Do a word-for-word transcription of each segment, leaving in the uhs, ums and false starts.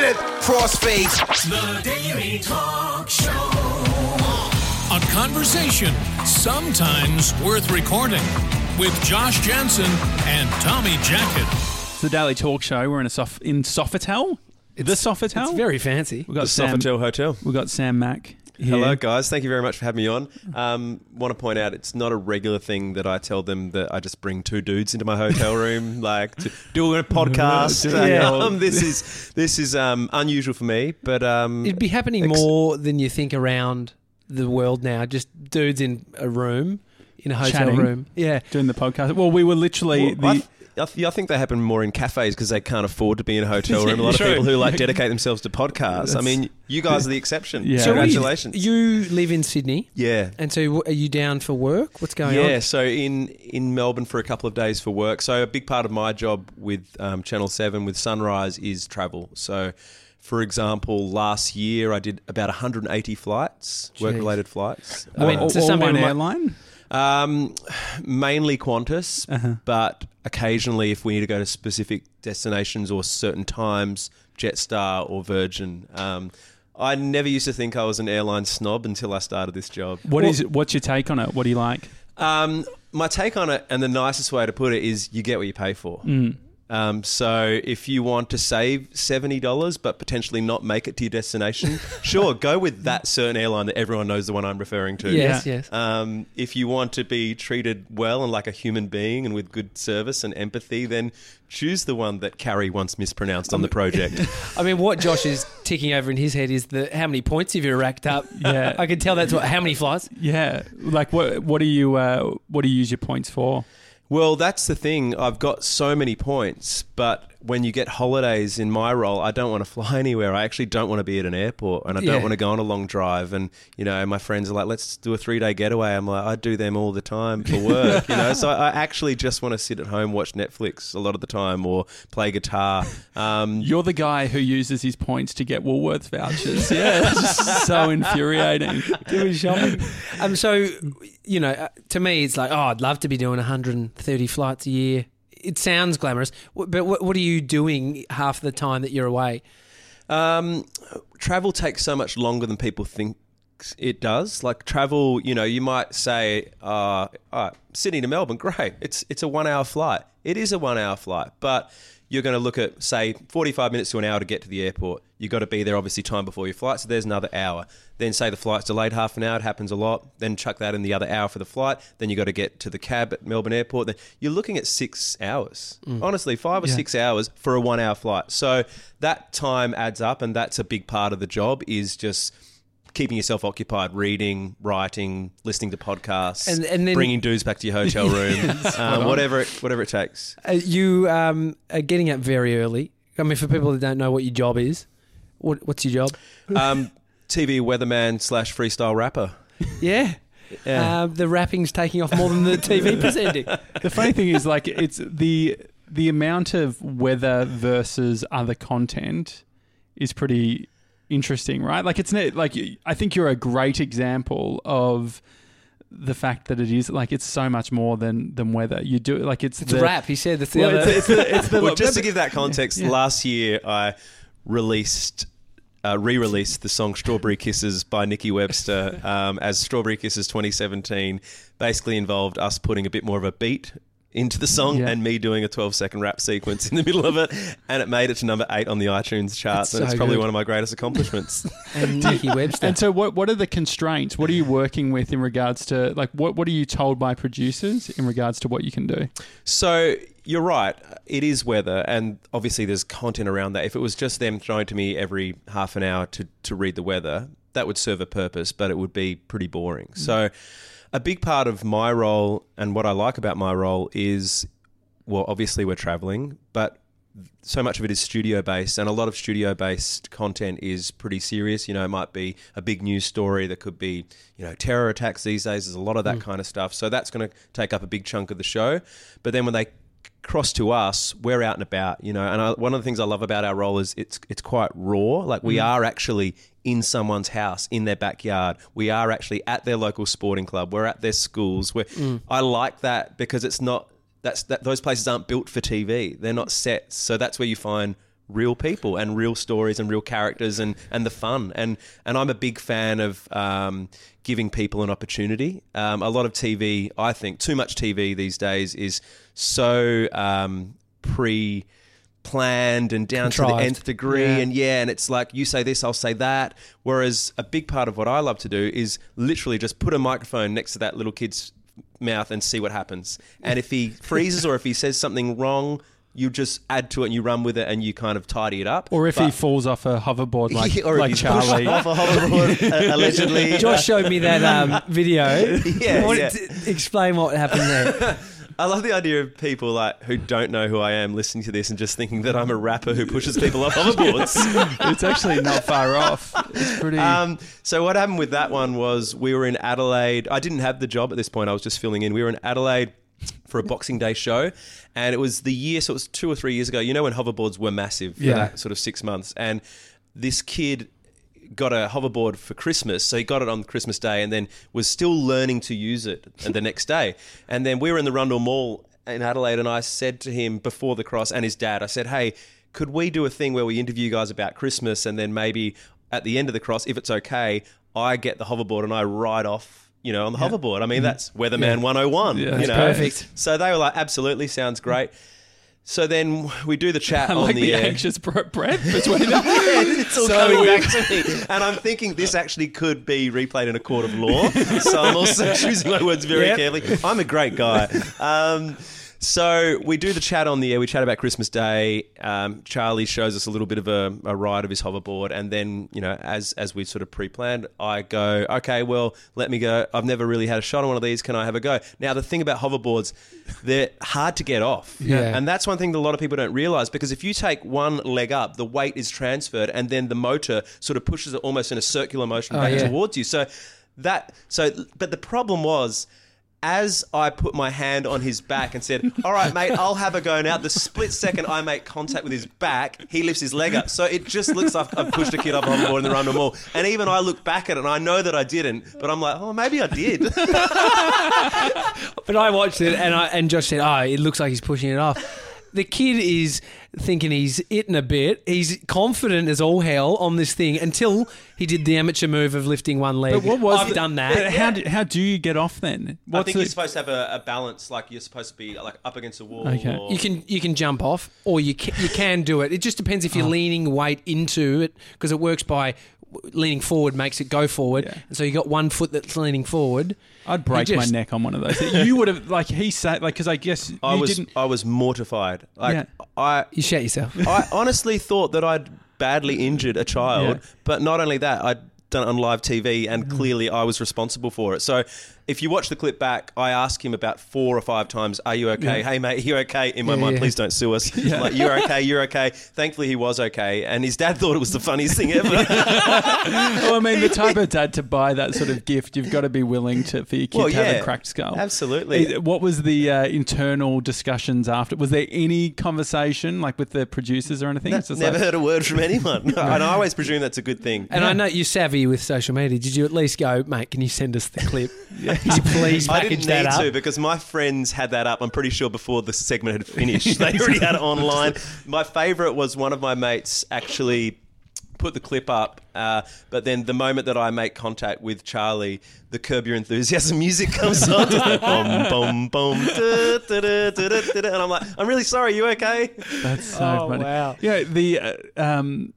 minute. Crossfade. The Daily Talk Show. A conversation sometimes worth recording with Josh Janssen and Tommy Jackett. It's the Daily Talk Show. We're in a sof- in Sofitel. It's, the Sofitel. It's very fancy. We've got the Sam, Sofitel Hotel. We've got Sam Mac. Here. Hello, guys. Thank you very much for having me on. Um, want to point out, it's not a regular thing that I tell them that I just bring two dudes into my hotel room, like to do a podcast. yeah. um, this is this is um, unusual for me, but um, it'd be happening ex- more than you think around the world now. Just dudes in a room, in a hotel Chatting, room, yeah, doing the podcast. Well, we were literally well, the. I, th- I think they happen more in cafes because they can't afford to be in a hotel room. A lot True. of people who like dedicate themselves to podcasts. That's, I mean, you guys are the exception. Yeah. So congratulations. You, you live in Sydney. Yeah. And so are you down for work? What's going yeah, on? Yeah, so in, in Melbourne for a couple of days for work. So a big part of my job with um, Channel seven, with Sunrise, is travel. So, for example, last year I did about one hundred eighty flights, Jeez. work-related flights. I mean, um, to some one airline? Um, mainly Qantas, uh-huh. but occasionally if we need to go to specific destinations or certain times, Jetstar or Virgin. Um, I never used to think I was an airline snob until I started this job. What well, is it, what's your take on it? What do you like? Um, my take on it, and the nicest way to put it, is you get what you pay for. Mm. Um, so if you want to save seventy dollars but potentially not make it to your destination, sure, go with that certain airline that everyone knows, the one I'm referring to. Yes, yeah. yes. Um, if you want to be treated well and like a human being and with good service and empathy, then choose the one that Carrie once mispronounced on The Project. I mean, what Josh is ticking over in his head is the how many points have you racked up? Yeah, I can tell that's what how many flights. Yeah, like what what do you uh, what do you use your points for? Well, that's the thing. I've got so many points, but when you get holidays in my role, I don't want to fly anywhere. I actually don't want to be at an airport, and I don't yeah. want to go on a long drive. And, you know, my friends are like, let's do a three-day getaway. I'm like, I do them all the time for work, you know. So I actually just want to sit at home, watch Netflix a lot of the time, or play guitar. Um, You're the guy who uses his points to get Woolworths vouchers. yeah, it's just so infuriating. Doing shopping. Um, so... You know, to me, it's like, oh, I'd love to be doing one hundred thirty flights a year. It sounds glamorous, but what are you doing half the time that you're away? Um, travel takes so much longer than people think it does. Like travel, you know, you might say, uh, uh, Sydney to Melbourne, great. It's it's a one-hour flight. It is a one-hour flight, but you're going to look at, say, forty-five minutes to an hour to get to the airport. You've got to be there, obviously, time before your flight, so there's another hour. Then, say, the flight's delayed half an hour, it happens a lot. Then chuck that in the other hour for the flight. Then you've got to get to the cab at Melbourne Airport. Then you're looking at six hours. Mm. Honestly, five or yeah. six hours for a one-hour flight. So that time adds up, and that's a big part of the job, is just keeping yourself occupied, reading, writing, listening to podcasts, and, and then, bringing dudes back to your hotel room, yes, um, whatever it, whatever it takes. Uh, you um, are getting up very early. I mean, for people that don't know what your job is, what, what's your job? Um, T V weatherman slash freestyle rapper. Yeah. yeah. Uh, the rapping's taking off more than the T V presenting. The funny thing is, like, it's the the amount of weather versus other content is pretty interesting, right? Like it's like I think you're a great example of the fact that it is like it's so much more than than weather. You do like it's, it's the rap. He said that's the well, other. It's, it's the, it's the well, just to give that context, yeah, yeah. last year I released. Uh, re-released the song Strawberry Kisses by Nikki Webster um, as Strawberry Kisses twenty seventeen. Basically involved us putting a bit more of a beat into the song yeah. and me doing a twelve second rap sequence in the middle of it, and it made it to number eight on the iTunes charts. So and it's probably good. One of my greatest accomplishments. And Nikki Webster. And so what what are the constraints? What are you working with in regards to, like, what, what are you told by producers in regards to what you can do? So you're right. It is weather, and obviously there's content around that. If it was just them throwing to me every half an hour to, to read the weather, that would serve a purpose, but it would be pretty boring. So a big part of my role and what I like about my role is, well, obviously we're traveling, but so much of it is studio-based, and a lot of studio-based content is pretty serious. You know, it might be a big news story that could be, you know, terror attacks these days. There's a lot of that mm. kind of stuff. So that's going to take up a big chunk of the show. But then when they cross to us, we're out and about, you know, and I, one of the things I love about our role is it's it's quite raw. Like we mm. are actually in someone's house, in their backyard. We are actually at their local sporting club. We're at their schools. We're, mm. I like that because it's not, that's that those places aren't built for T V. They're not sets. So that's where you find real people and real stories and real characters and, and the fun. And and I'm a big fan of um, giving people an opportunity. Um, a lot of T V, I think, too much T V these days is so um, pre- planned and down Contrived. To the nth degree yeah. and yeah and it's like you say this, I'll say that, whereas a big part of what I love to do is literally just put a microphone next to that little kid's mouth and see what happens, and if he freezes or if he says something wrong, you just add to it and you run with it and you kind of tidy it up. Or if but, he falls off a hoverboard like, or like Charlie. Off a hoverboard, uh, allegedly. Josh showed me that um, video. Yeah, what, yeah. T- explain what happened there. I love the idea of people like who don't know who I am listening to this and just thinking that I'm a rapper who pushes people off hoverboards. It's actually not far off. It's pretty. Um, so what happened with that one was we were in Adelaide. I didn't have the job at this point. I was just filling in. We were in Adelaide for a Boxing Day show, and it was the year, so it was two or three years ago. You know when hoverboards were massive for yeah. that sort of six months, and this kid got a hoverboard for Christmas, so he got it on Christmas Day and then was still learning to use it the next day. And then we were in the Rundle Mall in Adelaide, and I said to him before the cross and his dad, I said, hey, could we do a thing where we interview guys about Christmas, and then maybe at the end of the cross, if it's okay, I get the hoverboard and I ride off, you know, on the yeah. hoverboard. I mean, that's Weatherman yeah. one oh one. Yeah, you know? Perfect. So they were like, absolutely, sounds great. So then we do the chat I'm on like the, the air. Anxious breath between them. It's all so coming weird. Back to me. And I'm thinking this actually could be replayed in a court of law. So I'm also choosing my words very yep. carefully. I'm a great guy. Um, so we do the chat on the air. We chat about Christmas Day. Um, Charlie shows us a little bit of a, a ride of his hoverboard. And then, you know, as as we sort of pre-planned, I go, okay, well, let me go. I've never really had a shot on one of these. Can I have a go? Now, the thing about hoverboards, they're hard to get off. Yeah. And that's one thing that a lot of people don't realise, because if you take one leg up, the weight is transferred and then the motor sort of pushes it almost in a circular motion back oh, yeah. towards you. So that, so, but the problem was, as I put my hand on his back and said, all right, mate, I'll have a go now, the split second I make contact with his back, he lifts his leg up. So it just looks like I've pushed a kid up on the board in the Rundle Mall. And even I look back at it, and I know that I didn't, but I'm like, oh, maybe I did. But I watched it, and, I, and Josh said, oh, it looks like he's pushing it off. The kid is thinking he's it in a bit. He's confident as all hell on this thing until he did the amateur move of lifting one leg. But what was I've the, done that. How do, how do you get off then? What's I think the, you're supposed to have a, a balance, like you're supposed to be like up against a wall. Okay. Or, you can you can jump off, or you can, you can do it. It just depends if you're oh. leaning weight into it, because it works by leaning forward makes it go forward. Yeah. And so you got one foot that's leaning forward. I'd break just, my neck on one of those. You would have, like he said, like, because I guess I you was didn't... I was mortified. Like yeah. I, you shat yourself. I honestly thought that I'd badly injured a child, yeah. but not only that, I'd done it on live T V, and clearly I was responsible for it. So if you watch the clip back, I ask him about four or five times, are you okay? Yeah. Hey, mate, you okay? In my yeah, mind, yeah. please don't sue us. Yeah. Like, you're okay, you're okay. Thankfully, he was okay. And his dad thought it was the funniest thing ever. Well, I mean, the type of dad to buy that sort of gift, you've got to be willing to for your kid well, to yeah, have a cracked skull. Absolutely. What was the uh, internal discussions after? Was there any conversation, like with the producers or anything? Never like... heard a word from anyone. No. And I always presume that's a good thing. And yeah. I know you're savvy with social media. Did you at least go, mate, can you send us the clip? Yeah. Please I didn't need to, because my friends had that up, I'm pretty sure, before the segment had finished. They already had it online. My favourite was one of my mates actually put the clip up, uh, but then the moment that I make contact with Charlie, the Curb Your Enthusiasm music comes on. Like, boom, boom, boom, da, da, da, da, da, da, and I'm like, I'm really sorry, you okay? That's so oh, funny. Wow. Yeah, the... Uh, um,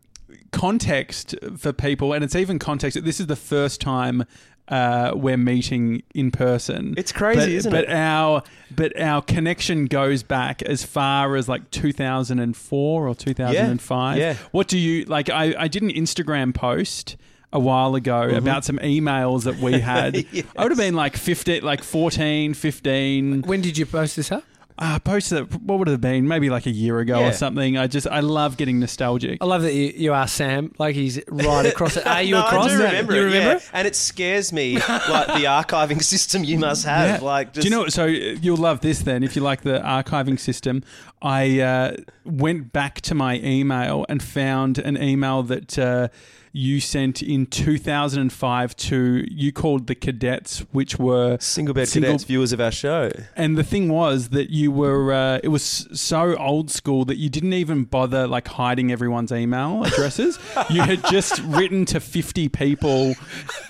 context for people, and it's even context, this is the first time uh, we're meeting in person. It's crazy, but, isn't but it? Our, but our connection goes back as far as like two thousand four or two thousand five. Yeah, yeah. What do you, like I, I did an Instagram post a while ago mm-hmm. about some emails that we had. Yes. I would have been like fifteen, like fourteen, fifteen. When did you post this up? I uh, posted it, what would it have been, maybe like a year ago yeah. or something. I just, I love getting nostalgic. I love that you, you are Sam, like he's right across it. Are you no, across I do that? Remember you it, remember yeah. it? And it scares me, like the archiving system you must have. Yeah. Like, just... Do you know, so you'll love this then, if you like the archiving system. I uh, went back to my email and found an email that... Uh, you sent in two thousand five to, you called the cadets, which were... Single bed single, cadets, viewers of our show. And the thing was that you were, uh, it was so old school that you didn't even bother like hiding everyone's email addresses. You had just written to fifty people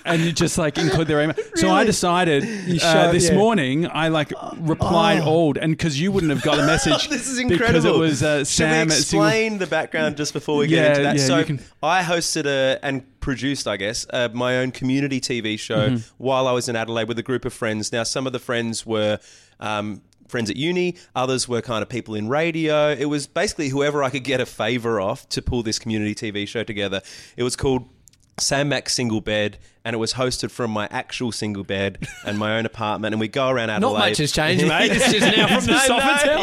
and you just like include their email. Really? So I decided showed, uh, this yeah. morning, I like replied oh. old and because you wouldn't have got a message. This is incredible. Because it was uh, Sam... Should we explain single- the background just before we yeah, get into that? Yeah, so can- I hosted a, and produced, I guess, uh, my own community T V show mm-hmm. while I was in Adelaide with a group of friends. Now, some of the friends were um, friends at uni. Others were kind of people in radio. It was basically whoever I could get a favour off to pull this community T V show together. It was called Sam Mac Single Bed, and it was hosted from my actual single bed and my own apartment, and we go around Adelaide. Not much has changed, mate. It's just now from the no, Sofitel. No,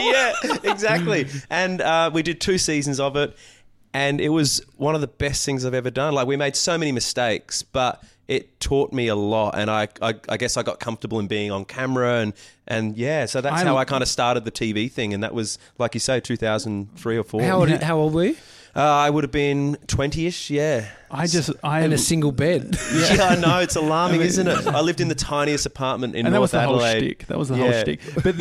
yeah, exactly. And uh, we did two seasons of it, and it was one of the best things I've ever done. Like, we made so many mistakes, but it taught me a lot, and I, I, I guess I got comfortable in being on camera, and, and yeah, so that's I, how I kind of started the T V thing, and that was, like you say, two thousand three or four. How old, how old were you? Uh, I would have been twenty-ish, yeah. I just... I In a single bed. Yeah, yeah I know. It's alarming, isn't it? I lived in the tiniest apartment in and North Adelaide. That was the Adelaide. whole shtick. That was the yeah. whole shtick. But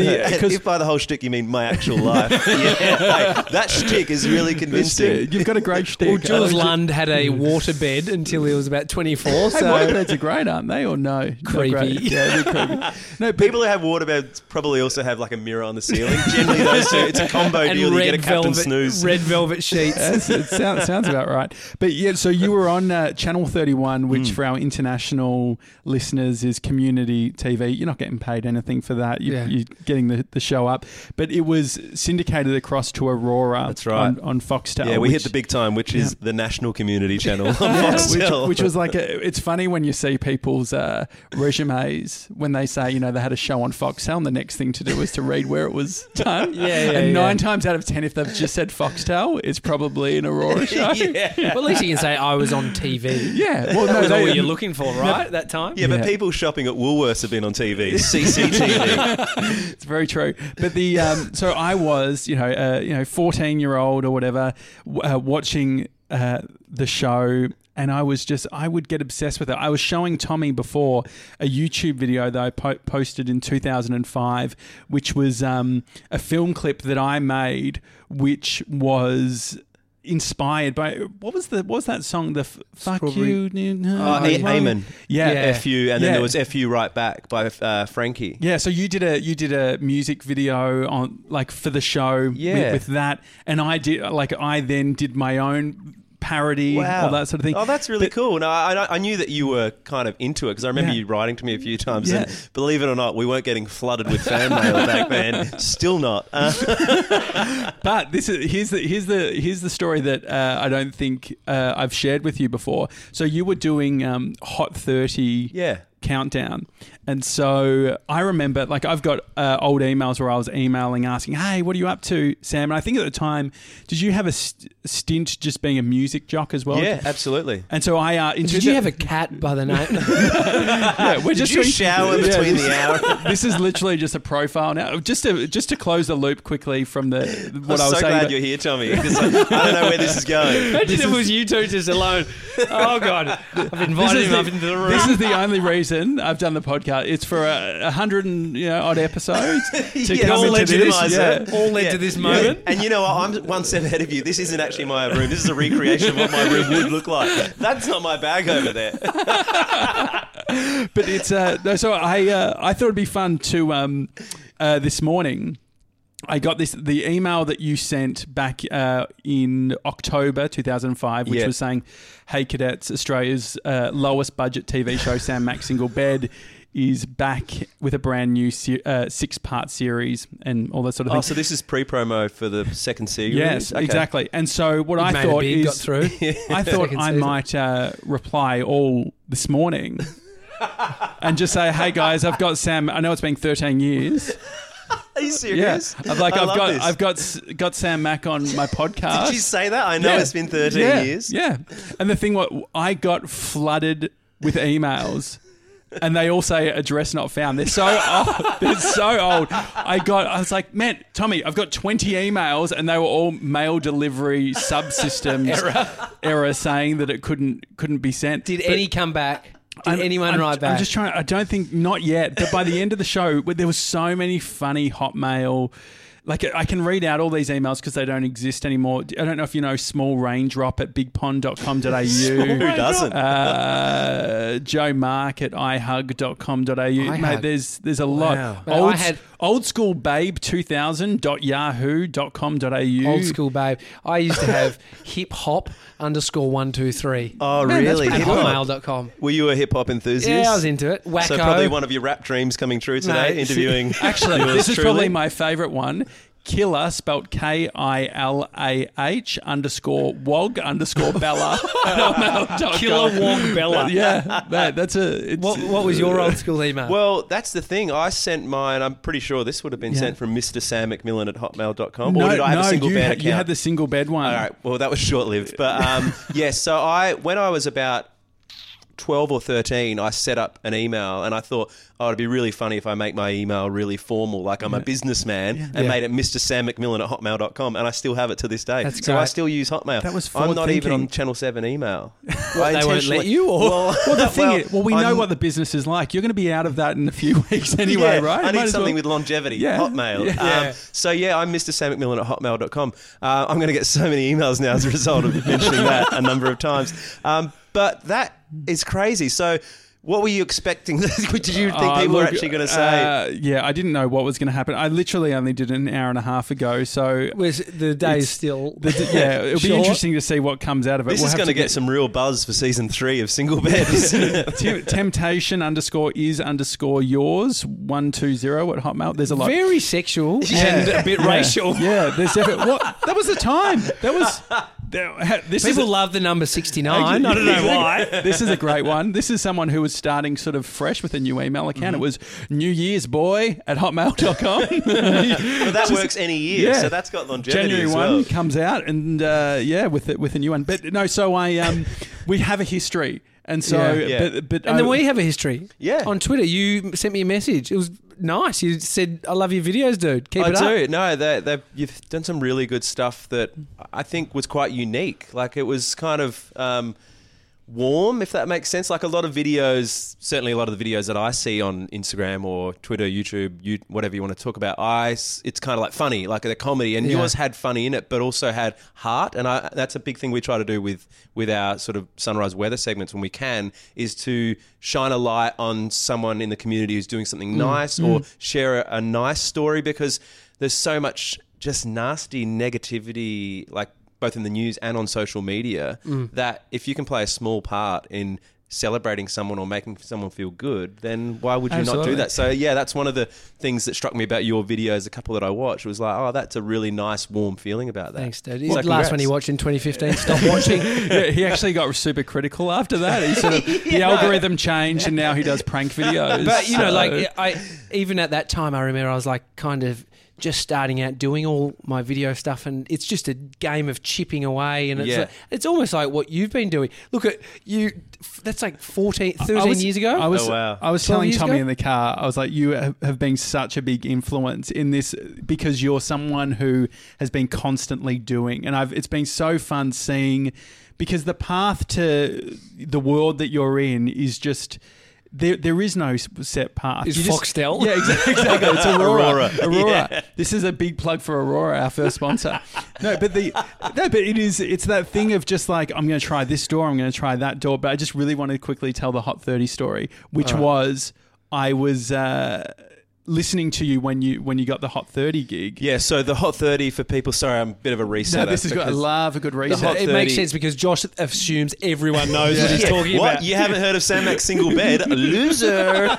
the, if by the whole shtick you mean my actual life. yeah, hey, that shtick is really convincing. You've got a great shtick. Well, Jules Lund had a water bed until he was about twenty-four, so... Hey, water beds are great, aren't they? Or no? Creepy. Yeah, they're creepy. No, but people who have water beds probably also have like a mirror on the ceiling. Generally those two. It's a combo and deal. You get a Captain Snooze. Red velvet sheets. That's, it sounds, sounds about right. But yeah, so you were... We're on uh, Channel thirty-one, which mm. for our international listeners is community T V. You're not getting paid anything for that. You, yeah. You're getting the, the show up. But it was syndicated across to Aurora. That's right. On, on Foxtel. Yeah, we which, hit the big time, which yeah. is the national community channel on Foxtel. Which, which was like, a, it's funny when you see people's uh, resumes when they say, you know, they had a show on Foxtel and the next thing to do is to read where it was done. yeah, yeah, And yeah. nine times out of ten, if they've just said Foxtel, it's probably an Aurora show. yeah. Well, at least you can say, I was on T V. Yeah. Well, that no, was all you're looking for, right, no, that time? Yeah, but yeah. people shopping at Woolworths have been on T V. C C T V. It's very true. But the... Um, so I was, you know, uh, you know, fourteen-year-old or whatever, uh, watching uh, the show... And I was just, I would get obsessed with it. I was showing Tommy before a YouTube video that I po- posted in two thousand five, which was um, a film clip that I made, which was... inspired by what was the what was that song the f- fuck you no, oh, a- Amen yeah, yeah. F U and then yeah. there was F U Right Back by uh, Frankie yeah so you did a you did a music video on like for the show yeah. with, with that and I did like I then did my own parody, wow. all that sort of thing. Oh, that's really but, cool. No, I, I knew that you were kind of into it because I remember yeah. you writing to me a few times yeah. and believe it or not, we weren't getting flooded with fan mail back then. Still not. Uh. But this is here's the here's the here's the story that uh, I don't think uh, I've shared with you before. So you were doing um, Hot thirty. Yeah. Countdown. And so I remember, like, I've got uh, old emails where I was emailing asking, hey, what are you up to, Sam? And I think at the time, did you have a st- stint just being a music jock as well? Yeah, absolutely. And so I... Uh, did you have a cat by the night? yeah, we're did just you doing, shower yeah, between yeah, the hours? This is literally just a profile now. Just to just to close the loop quickly from the what I'm I was so saying. I'm so glad you're here, Tommy, because like, I don't know where this is going. Imagine this if it was you two just alone. Oh, God. I've invited him the, up into the room. This is the only reason I've done the podcast. It's for a uh, hundred and you know, odd episodes to yeah, come all into this. Yeah. All led yeah. to this moment. Yeah. And you know what? I'm one step ahead of you. This isn't actually my room. This is a recreation of what my room would look like. That's not my bag over there. But it's uh, no. So I uh, I thought it'd be fun to um, uh, this morning. I got this the email that you sent back uh, in October two thousand five, which yeah. was saying, hey, cadets, Australia's uh, lowest budget T V show, Sam Mac Single Bed, is back with a brand new se- uh, six-part series and all that sort of thing. Oh, so this is pre-promo for the second series? Yes, okay. Exactly. And so what I thought, is, got through. I thought I thought I might uh, reply all this morning and just say, hey, guys, I've got Sam. I know it's been thirteen years. Are you serious? Yeah. Like I've got, this. I've got got Sam Mac on my podcast. Did you say that? I know yeah. it's been thirteen yeah. years. Yeah, and the thing was, I got flooded with emails and they all say address not found. They're so old. They're so old. I got. I was like, man, Tommy, I've got twenty emails, and they were all mail delivery subsystems error, error saying that it couldn't couldn't be sent. Did but, any come back? Did I'm, anyone I'm, write back? I'm just trying. I don't think not yet. But by the end of the show, there was so many funny Hotmail. Like, I can read out all these emails because they don't exist anymore. I don't know if you know small raindrop at big pond dot com dot a u. Who doesn't? Uh, Joe Mark at i hug dot com dot a u. I Mate, hug. there's there's a wow. lot. Mate, old, I had... old school babe two thousand dot yahoo dot com dot a u. Old school babe. I used to have hip hop underscore one two three. Oh, man, really? hotmail dot com. Were you a hip hop enthusiast? Yeah, I was into it. Wacko. So probably one of your rap dreams coming true today. Mate, interviewing. Actually, this is truly. probably my favourite one. Killer, spelt K I L A H underscore wog underscore Bella. Killer wog Bella. Yeah, mate, that's a... It's, what, what was your old school email? Well, that's the thing. I sent mine, I'm pretty sure this would have been yeah. sent from Mister Sam McMillan at hotmail dot com. No, or did I have no, a single you bed had, account? You had the single bed one. All right, well, that was short-lived. But um, yes, yeah, so I when I was about... twelve or thirteen, I set up an email and I thought, oh, it'd be really funny if I make my email really formal, like I'm a businessman, yeah. and yeah. made it Mister Sam McMillan at hotmail dot com, and I still have it to this day. That's so great. I still use Hotmail. That was I'm not thinking. even on Channel seven email. Well, they won't let you? Or? Well, well, the thing well, is, well, we I'm, know what the business is like. You're going to be out of that in a few weeks anyway, yeah, right? I need something well. with longevity, yeah. Hotmail. Yeah. Um, yeah. So, yeah, I'm Mister Sam McMillan at hotmail dot com. Uh, I'm going to get so many emails now as a result of mentioning that a number of times. Um, but that... It's crazy. So what were you expecting? Did you think people uh, look, were actually going to say? Uh, yeah, I didn't know what was going to happen. I literally only did it an hour and a half ago. So was, the day is still... The, yeah, it'll short. be interesting to see what comes out of it. This we'll is going to get, get some real buzz for season three of Single Beds. Temptation underscore is underscore yours, one two zero at Hotmail. There's a lot. Very sexual and a bit yeah. racial. Yeah, there's definitely... What? That was the time. That was... This People is a, love the number sixty-nine. I don't know why. This is a great one. This is someone who was starting sort of fresh with a new email account. Mm-hmm. It was New Year's Boy at hotmail dot com. Well, that Just, works any year, yeah. so that's got longevity. January as well. one comes out, and uh, yeah, with it, with a new one. But no, so I um, we have a history, and so yeah, yeah. But, but and I, then we have a history. Yeah, on Twitter, you sent me a message. It was. Nice. You said, I love your videos, dude. Keep I it up. I do. No, they, they've, you've done some really good stuff that I think was quite unique. Like, it was kind of um, warm, if that makes sense. Like, a lot of videos, certainly a lot of the videos that I see on Instagram or Twitter, YouTube, you, whatever you want to talk about, I, it's kind of like funny, like a comedy. And yeah. yours had funny in it, but also had heart. And I, that's a big thing we try to do with, with our sort of Sunrise weather segments when we can, is to... shine a light on someone in the community who's doing something mm. nice, or mm. share a, a nice story, because there's so much just nasty negativity, like both in the news and on social media, mm. that if you can play a small part in celebrating someone or making someone feel good, then why would you Absolutely. not do that? So yeah, that's one of the things that struck me about your videos, a couple that I watched, was like, oh, that's a really nice warm feeling about that. Thanks, dude. Well, like, the last one he watched in twenty fifteen, stop watching. Yeah, he actually got super critical after that. He sort of, yeah, the no. algorithm changed and now he does prank videos. But you so. know, like I, even at that time, I remember I was like kind of just starting out doing all my video stuff, and it's just a game of chipping away, and it's yeah. like, it's almost like what you've been doing. Look at you, that's like fourteen, thirteen was, years ago. I was, oh, wow. I was telling Tommy ago? in the car, I was like, you have been such a big influence in this, because you're someone who has been constantly doing, and I've, it's been so fun seeing, because the path to the world that you're in is just... There, there is no set path. It's Foxtel. Yeah, exactly. exactly. It's Aurora. Aurora. Aurora. Yeah. This is a big plug for Aurora, our first sponsor. No, but the no, but it is. It's that thing of just like, I'm going to try this door, I'm going to try that door. But I just really wanted to quickly tell the Hot thirty story, which right. was I was. Uh, listening to you when you when you got the Hot thirty gig. Yeah, so the Hot thirty for people, sorry, I'm a bit of a resetter. No, this is good. I love a good reset. It makes sense because Josh assumes everyone knows yeah. what he's yeah. talking what? about. You haven't heard of Sam Mac's Single Bed? Loser! um,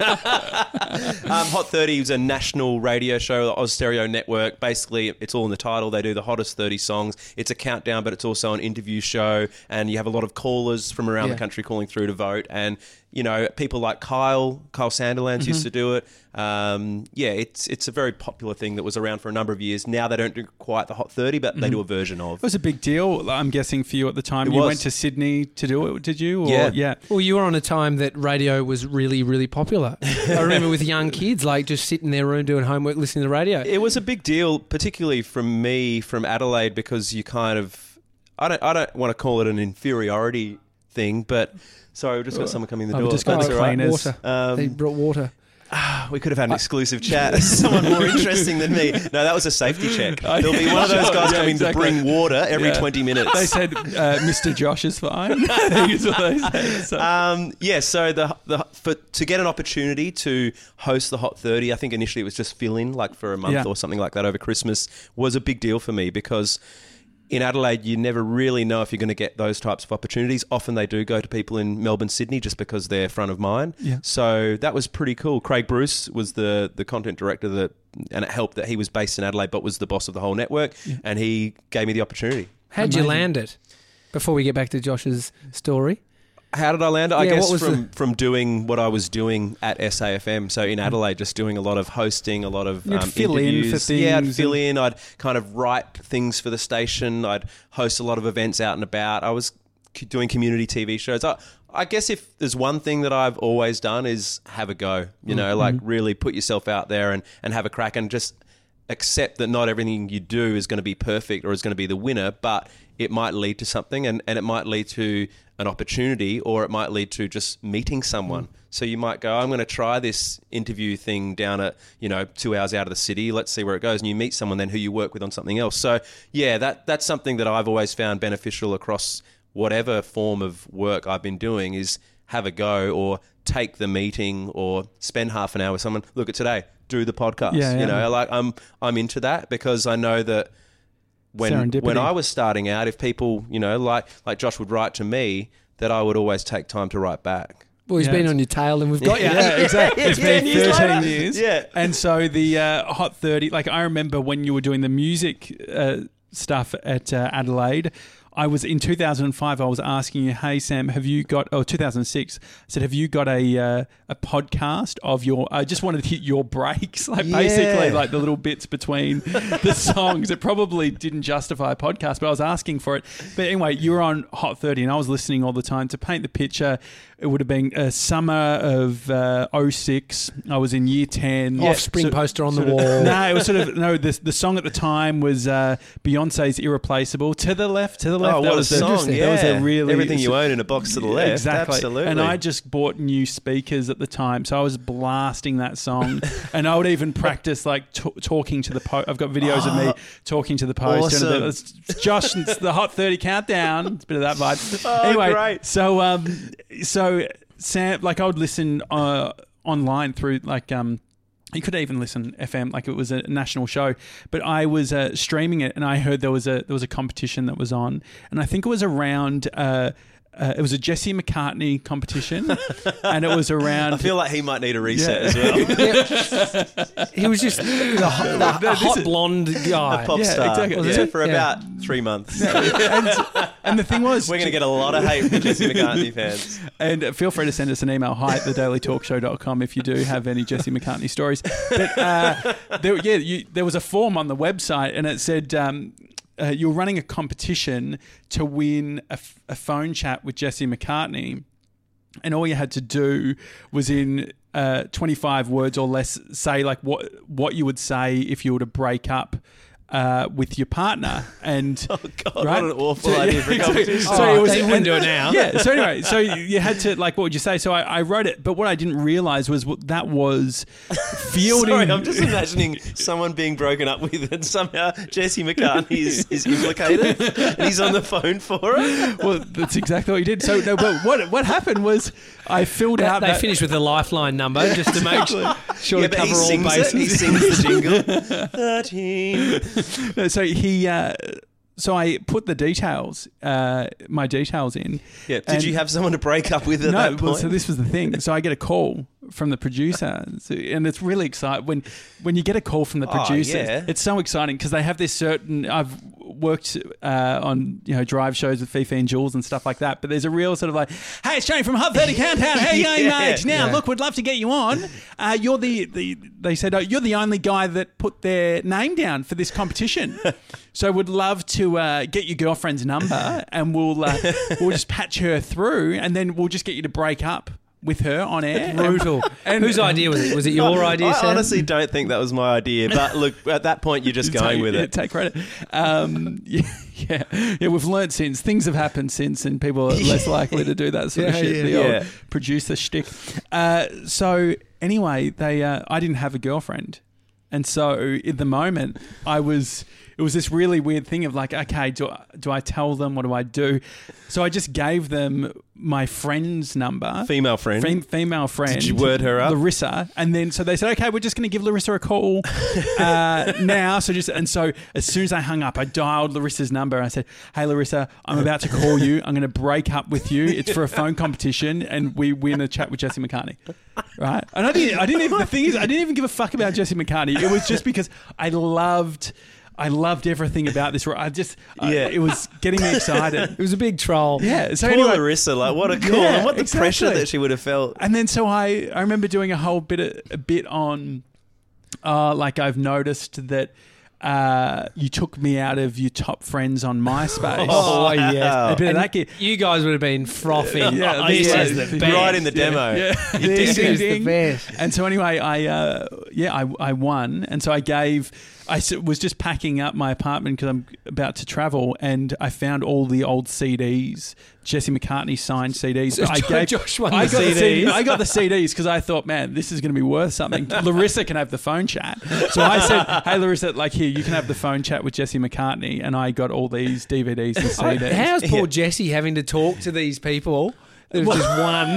Hot thirty was a national radio show, the Oz Stereo Network. Basically, it's all in the title. They do the hottest thirty songs. It's a countdown, but it's also an interview show, and you have a lot of callers from around yeah. the country calling through to vote, and you know, people like Kyle, Kyle Sanderlands mm-hmm. used to do it. Um, yeah, it's it's a very popular thing that was around for a number of years. Now they don't do quite the Hot thirty, but mm-hmm. they do a version of. It was a big deal, I'm guessing, for you at the time. It you was. went to Sydney to do it, did you? Or, yeah. yeah. Well, you were on a time that radio was really, really popular. I remember with young kids, like just sitting in their room doing homework, listening to the radio. It was a big deal, particularly from me, from Adelaide, because you kind of, I don't, I don't want to call it an inferiority thing, but... Sorry, we've just got someone coming in the door. Oh, we just got oh, the cleaners. Right. Um, they brought water. Ah, we could have had an exclusive chat. Someone more interesting than me. No, that was a safety check. There'll be one of those guys yeah, coming exactly. to bring water every yeah. twenty minutes. They said, uh, Mister Josh is fine. That's what they said, so. Um, yeah, so the the for to get an opportunity to host the Hot thirty, I think initially it was just fill-in, like for a month yeah. or something like that over Christmas, was a big deal for me because... In Adelaide, you never really know if you're going to get those types of opportunities. Often they do go to people in Melbourne, Sydney, just because they're front of mind. Yeah. So that was pretty cool. Craig Bruce was the the content director, that, and it helped that he was based in Adelaide but was the boss of the whole network, yeah. and he gave me the opportunity. How'd Amazing. you land it? Before we get back to Josh's story. How did I land it? I yeah, guess from, the... from doing what I was doing at S A F M. So in Adelaide, just doing a lot of hosting, a lot of You'd um, fill interviews. in for things. Yeah, I'd fill in. I'd kind of write things for the station. I'd host a lot of events out and about. I was doing community T V shows. I, I guess if there's one thing that I've always done is have a go, you know, mm-hmm. like really put yourself out there and, and have a crack and just accept that not everything you do is going to be perfect or is going to be the winner, but it might lead to something and, and it might lead to... an opportunity, or it might lead to just meeting someone. Mm. So you might go, I'm going to try this interview thing down at, you know, two hours out of the city. Let's see where it goes. And you meet someone then who you work with on something else. So yeah, that that's something that I've always found beneficial across whatever form of work I've been doing is have a go or take the meeting or spend half an hour with someone. Look at today, do the podcast. Yeah, yeah. You know, like I'm I'm into that because I know that When when I was starting out, if people, you know, like like Josh would write to me, that I would always take time to write back. Well, he's yeah. been on your tail and we've got you. Yeah, exactly. It's been thirteen years. Yeah. And so the uh, Hot thirty, like I remember when you were doing the music uh, stuff at uh, Adelaide, I was in two thousand five, I was asking you, hey, Sam, have you got, oh, two thousand six, I said, have you got a uh, a podcast of your, I just wanted to hit your breaks, like yeah. basically like the little bits between the songs. It probably didn't justify a podcast, but I was asking for it. But anyway, you were on Hot thirty and I was listening all the time. To paint the picture, it would have been a summer of uh, oh six. I was in year ten. Yeah, Offspring so, poster on the wall. Of, no, it was sort of, no, the, the song at the time was uh, Beyonce's Irreplaceable. To the left, to the left. Oh, that what was a song. Yeah. That was a really... Everything you own in a box to the left. Exactly. Absolutely. And I just bought new speakers at the time, so I was blasting that song. And I would even practice like t- talking to the post. I've got videos oh, of me talking to the post. Awesome. And it's Josh, it's the Hot thirty Countdown. It's a bit of that vibe. Oh, anyway, great. So, um, so Sam, like I would listen uh, online through like... Um, you could even listen F M, like it was a national show, but I was uh, streaming it and I heard there was a there was a competition that was on, and I think it was around uh, uh, it was a Jesse McCartney competition, and it was around. I feel like he might need a reset yeah. as well. Yeah. He was just the, the, the, the hot blonde guy, the pop star, yeah, exactly. yeah, for yeah. about three months. Yeah. and, and the thing was, we're going to get a lot of hate from Jesse McCartney fans. And feel free to send us an email, hi at the daily talk show dot com, if you do have any Jesse McCartney stories. But uh, there, yeah, you, there was a form on the website and it said um, uh, you're running a competition to win a, f- a phone chat with Jesse McCartney, and all you had to do was in uh, twenty-five words or less say like what what you would say if you were to break up Uh, with your partner. And oh god, right? What an awful so, idea for a competition. So, so oh, it was, they wouldn't do it now. Yeah. So anyway, so you, you had to like, what would you say? So I, I wrote it, but what I didn't realise was what that was fielding. Sorry, I'm just imagining someone being broken up with, and somehow Jesse McCartney is, is implicated, and he's on the phone for it. Well, that's exactly what he did. So no, but what what happened was I filled that, out. They that, finished with the lifeline number yeah, just to make sure, sure yeah, to cover all bases. It, he sings the jingle. Thirteen. So he, uh, so I put the details, uh, my details in. Yeah. Did you have someone to break up with at no, that point? Well, so this was the thing. So I get a call from the producer, so, and it's really exciting when when you get a call from the producer. Oh, yeah. It's so exciting because they have this certain. I've worked uh, on, you know, drive shows with Fifi and Jules and stuff like that. But there's a real sort of like, hey, it's Shane from Hot thirty Countdown. How you going, yeah, mate? Now, yeah. look, we'd love to get you on. Uh, you're the, the they said, oh, you're the only guy that put their name down for this competition. So would love to uh, get your girlfriend's number and we'll uh, we'll just patch her through and then we'll just get you to break up with her on air. Brutal. And whose idea was it? Was it your I, idea, Sam? I honestly don't think that was my idea. But look, at that point, you're just going take, with it. Yeah, take credit. Um, yeah, yeah, yeah. We've learned since. Things have happened since, and people are less likely to do that sort yeah, of shit. Yeah, the yeah. old producer shtick. Uh, so anyway, they. Uh, I didn't have a girlfriend, and so at the moment, I was. It was this really weird thing of like, okay, do I, do I tell them? What do I do? So I just gave them my friend's number. Female friend. Fem- female friend. Did you word her up? Larissa. And then, so they said, okay, we're just going to give Larissa a call uh, now. So just, and so as soon as I hung up, I dialed Larissa's number. And I said, hey, Larissa, I'm about to call you. I'm going to break up with you. It's for a phone competition and we win a chat with Jesse McCartney. Right? And I didn't, I didn't even, the thing is, I didn't even give a fuck about Jesse McCartney. It was just because I loved... I loved everything about this. I just, yeah. I, it was getting me excited. It was a big troll. Yeah. So Poor anyway, Larissa, like what a call, yeah, and what the exactly. pressure that she would have felt. And then so I, I remember doing a whole bit, of, a bit on, uh, like I've noticed that uh, you took me out of your top friends on MySpace. oh, oh yeah, a bit and of that gear. You guys would have been frothing. yeah, this yeah, is the best. Right in the demo. Yeah. Yeah. This ding, is ding. the best. And so anyway, I, uh, yeah, I, I won, and so I gave. I was just packing up my apartment because I'm about to travel, and I found all the old C Ds, Jesse McCartney signed C Ds. So I gave, Josh won I the got C Ds. The C D, I got the C Ds because I thought, man, this is going to be worth something. Larissa can have the phone chat. So I said, hey, Larissa, like here, you can have the phone chat with Jesse McCartney, and I got all these D V Ds and C Ds. How's poor yeah. Jesse having to talk to these people? There's well, just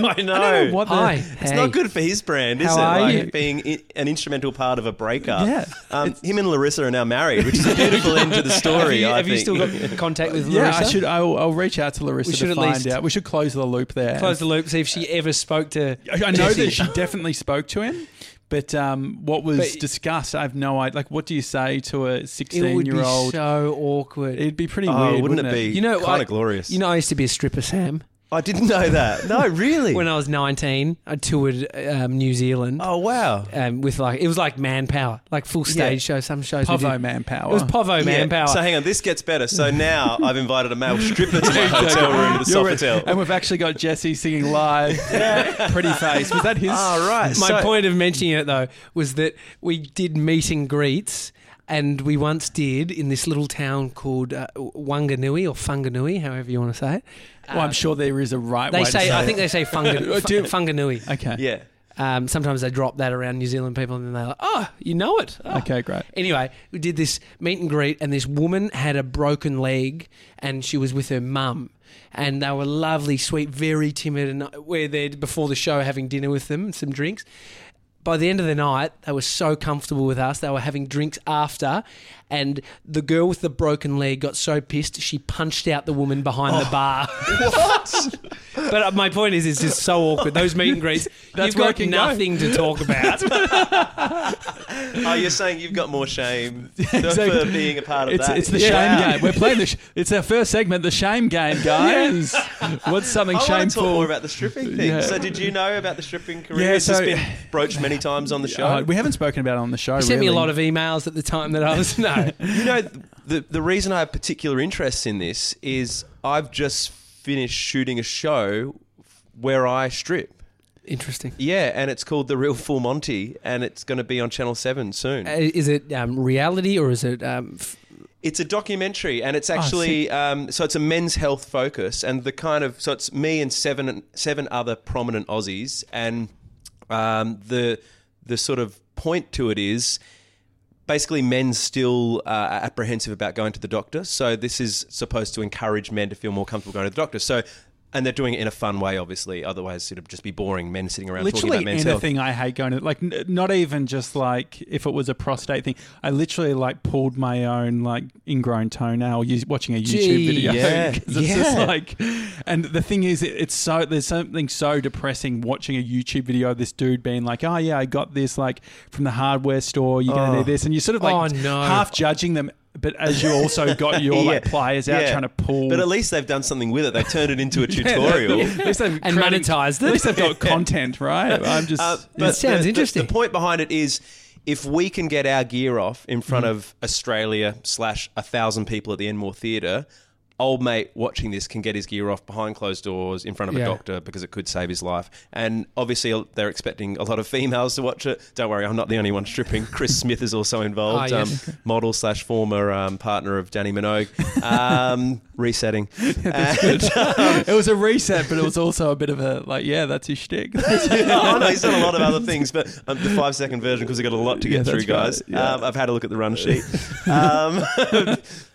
one. I know. I know what the, Hi. It's hey. not good for his brand, is How it? Like you? Being in, an instrumental part of a breakup. Yeah. Um, him and Larissa are now married, which is a beautiful end to the story. Have you, I have think. you still got contact with Larissa? Yeah, I should. I'll, I'll reach out to Larissa to find least, out. We should close the loop there. Close the loop. See if she ever spoke to. I know Jesse. that she definitely spoke to him. But um, what was but, discussed, I have no idea. Like, what do you say to a sixteen-year-old? It would be so awkward. It'd be pretty oh, weird, wouldn't, wouldn't it? Be you know, kind of glorious. You know, I used to be a stripper, Sam. I didn't know that. No, really? When I was nineteen, I toured um, New Zealand. Oh, wow. Um, with like It was like manpower, like full stage yeah. show. Some shows Povo manpower. It was Povo yeah. manpower. So hang on, this gets better. So now I've invited a male stripper to my hotel room at the Sofitel. And we've actually got Jesse singing live. yeah. Pretty face. Was that his? Oh, right. My so, point of mentioning it, though, was that we did meet and greets. And we once did in this little town called uh, Whanganui or Whanganui, however you want to say it. Well, um, I'm sure there is a right they way say, to say I it. think they say Whanganui. Whanganui. Okay. Yeah. Um, sometimes they drop that around New Zealand people and then they're like, oh, you know it. Oh. Okay, great. Anyway, we did this meet and greet and this woman had a broken leg and she was with her mum. And they were lovely, sweet, very timid. And we're there before the show having dinner with them and some drinks. By the end of the night, they were so comfortable with us. They were having drinks after, and the girl with the broken leg got so pissed she punched out the woman behind oh. the bar. What? But my point is, it's just so awkward. Those meet and greets, That's you've got nothing go. to talk about. Oh, you're saying you've got more shame exactly. for being a part of it's, that. It's the yeah. shame game. We're playing the. Sh- it's our first segment, the shame game, guys. Yes. What's something I shameful? I want to talk more about the stripping thing. Yeah. So, did you know about the stripping career? Yeah, so, it's been broached many times on the show. Uh, we haven't spoken about it on the show. You sent really. me a lot of emails at the time that I was no. You know, the the reason I have particular interest in this is I've just finished shooting a show where I strip. Interesting. Yeah, and it's called The Real Full Monty, and it's going to be on Channel seven soon. Uh, is it um, reality or is it? Um, f- it's a documentary, and it's actually oh, um, so it's a men's health focus, and the kind of so it's me and seven seven other prominent Aussies and. Um, the the sort of point to it is basically men still uh, are apprehensive about going to the doctor. So this is supposed to encourage men to feel more comfortable going to the doctor. So and they're doing it in a fun way, obviously. Otherwise, it would just be boring men sitting around literally talking about men's health. Literally anything I hate going to, like n- not even just like if it was a prostate thing. I literally like pulled my own like ingrown toenail using, watching a YouTube Gee, video. Yeah, it's yeah. just like, and the thing is, it, it's so there's something so depressing watching a YouTube video of this dude being like, oh yeah, I got this like from the hardware store. You're oh. going to need this. And you're sort of like oh, no. half judging them. but as you also got your yeah. like, players out yeah. trying to pull. But at least they've done something with it. They turned it into a tutorial. yeah, at least they've and created, monetized it. At least they've got content, right? I'm just. Uh, but it sounds the, interesting. The, the point behind it is, if we can get our gear off in front mm. of Australia slash a thousand people at the Enmore Theatre, old mate watching this can get his gear off behind closed doors in front of yeah. a doctor because it could save his life. And obviously they're expecting a lot of females to watch it. Don't worry, I'm not the only one stripping. Chris Smith is also involved, oh, yes. um, model slash former um, partner of Danny Minogue. Um, resetting. And, um, it was a reset, but it was also a bit of a, like, yeah, that's his shtick. I know he's done a lot of other things, but um, the five-second version, because we've got a lot to get yeah, through, guys. Right. Yeah. Um, I've had a look at the run sheet. Um,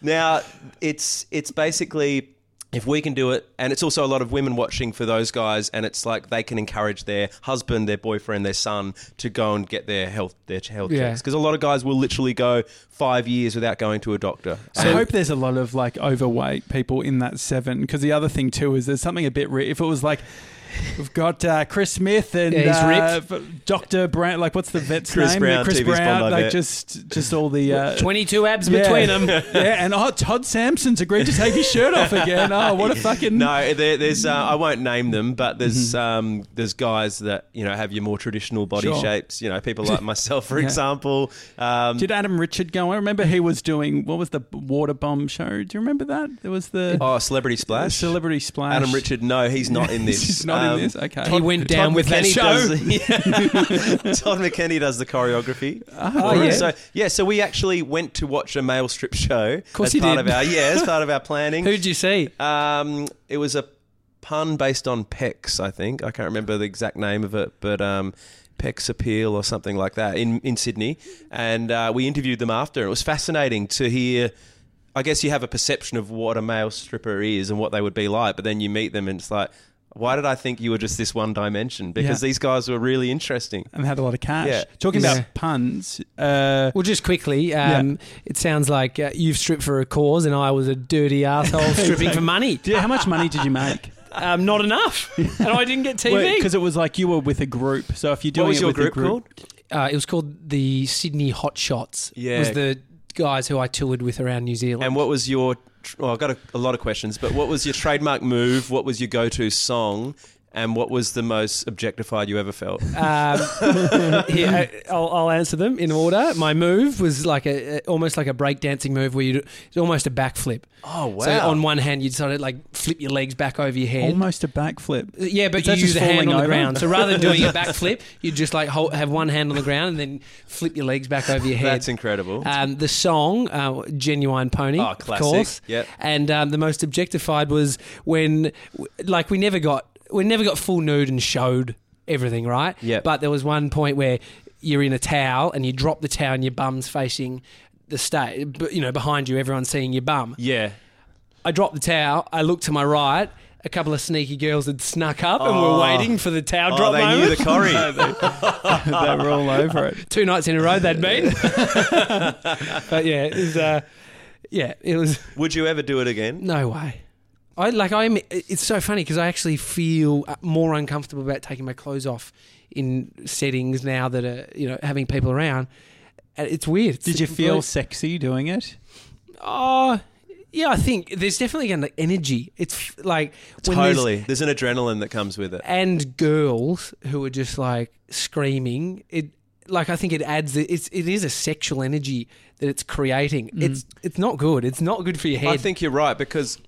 now, it's it's basically... Basically, if we can do it, and it's also a lot of women watching for those guys, and it's like they can encourage their husband, their boyfriend, their son to go and get their health their health yeah. checks. Because a lot of guys will literally go five years without going to a doctor. So I hope there's a lot of like overweight people in that seven. Because the other thing too is there's something a bit re- if it was like. We've got uh, Chris Smith and yeah, uh, Doctor Brown. Like, what's the vet's Chris name? Brown, Chris T V's Brown. Like, like just, just all the uh, twenty-two abs yeah. between them. yeah, and oh, Todd Sampson's agreed to take his shirt off again. Oh, what a fucking no. There, there's uh, I won't name them, but there's mm-hmm. um, there's guys that you know have your more traditional body sure. shapes. You know, people like myself, for yeah. example. Um, Did Adam Richard go? I remember he was doing what was the water bomb show? Do you remember that? There was the oh Celebrity Splash. Celebrity Splash. Adam Richard. No, he's not in this. he's not. Um, Um, okay. Todd, he went down Todd with McKinney that show. Does, yeah. Todd McKinney does the choreography. Oh, yeah. So, yeah, so we actually went to watch a male strip show. Of course as he part did. Of our, yeah, as part of our planning. Who'd you see? Um, it was a pun based on pecs, I think. I can't remember the exact name of it, but... Um, Pecs Appeal or something like that in, in Sydney. And uh, we interviewed them after. It was fascinating to hear... I guess you have a perception of what a male stripper is and what they would be like, but then you meet them and it's like... Why did I think you were just this one dimension? Because yeah. these guys were really interesting. And had a lot of cash. Yeah. Talking yeah. about puns. Uh, well, just quickly, um, yeah. it sounds like uh, you've stripped for a cause and I was a dirty asshole stripping for money. Yeah. How much money did you make? Um, not enough. And I didn't get T V. Because it was like you were with a group. So if you're doing it with a group. What was your group called? Uh, it was called the Sydney Hot Shots. Yeah. It was the guys who I toured with around New Zealand. And what was your... Well, I've got a, a lot of questions, but what was your trademark move? What was your go-to song? And what was the most objectified you ever felt? Um, here, I'll, I'll answer them in order. My move was like a almost like a breakdancing move where you it's almost a backflip. Oh, wow. So on one hand, you'd sort of like flip your legs back over your head. Almost a backflip. Yeah, but you use a hand on the over? ground. So rather than doing a backflip, you'd just like hold, have one hand on the ground and then flip your legs back over your head. That's incredible. Um, the song, uh, Genuine Pony, oh, classic. Of course. Yep. And um, the most objectified was when, like we never got, We never got full nude and showed everything, right? Yeah. But there was one point where you're in a towel and you drop the towel and your bum's facing the stage, you know, behind you, everyone's seeing your bum. Yeah. I dropped the towel, I looked to my right, a couple of sneaky girls had snuck up oh. and were waiting for the towel oh, drop they moment. Knew the Corrie. They were all over it. Two nights in a row they'd been. But yeah, it was, uh, yeah, it was... Would you ever do it again? No way. I like I'm. It's so funny because I actually feel more uncomfortable about taking my clothes off in settings now that are you know having people around. It's weird. Did it's you feel weird. Sexy doing it? Oh, yeah. I think there's definitely an energy. It's like totally. There's, there's an adrenaline that comes with it, and girls who are just like screaming. It like I think it adds. It's it is a sexual energy that it's creating. Mm. It's it's not good. It's not good for your head. I think you're right because.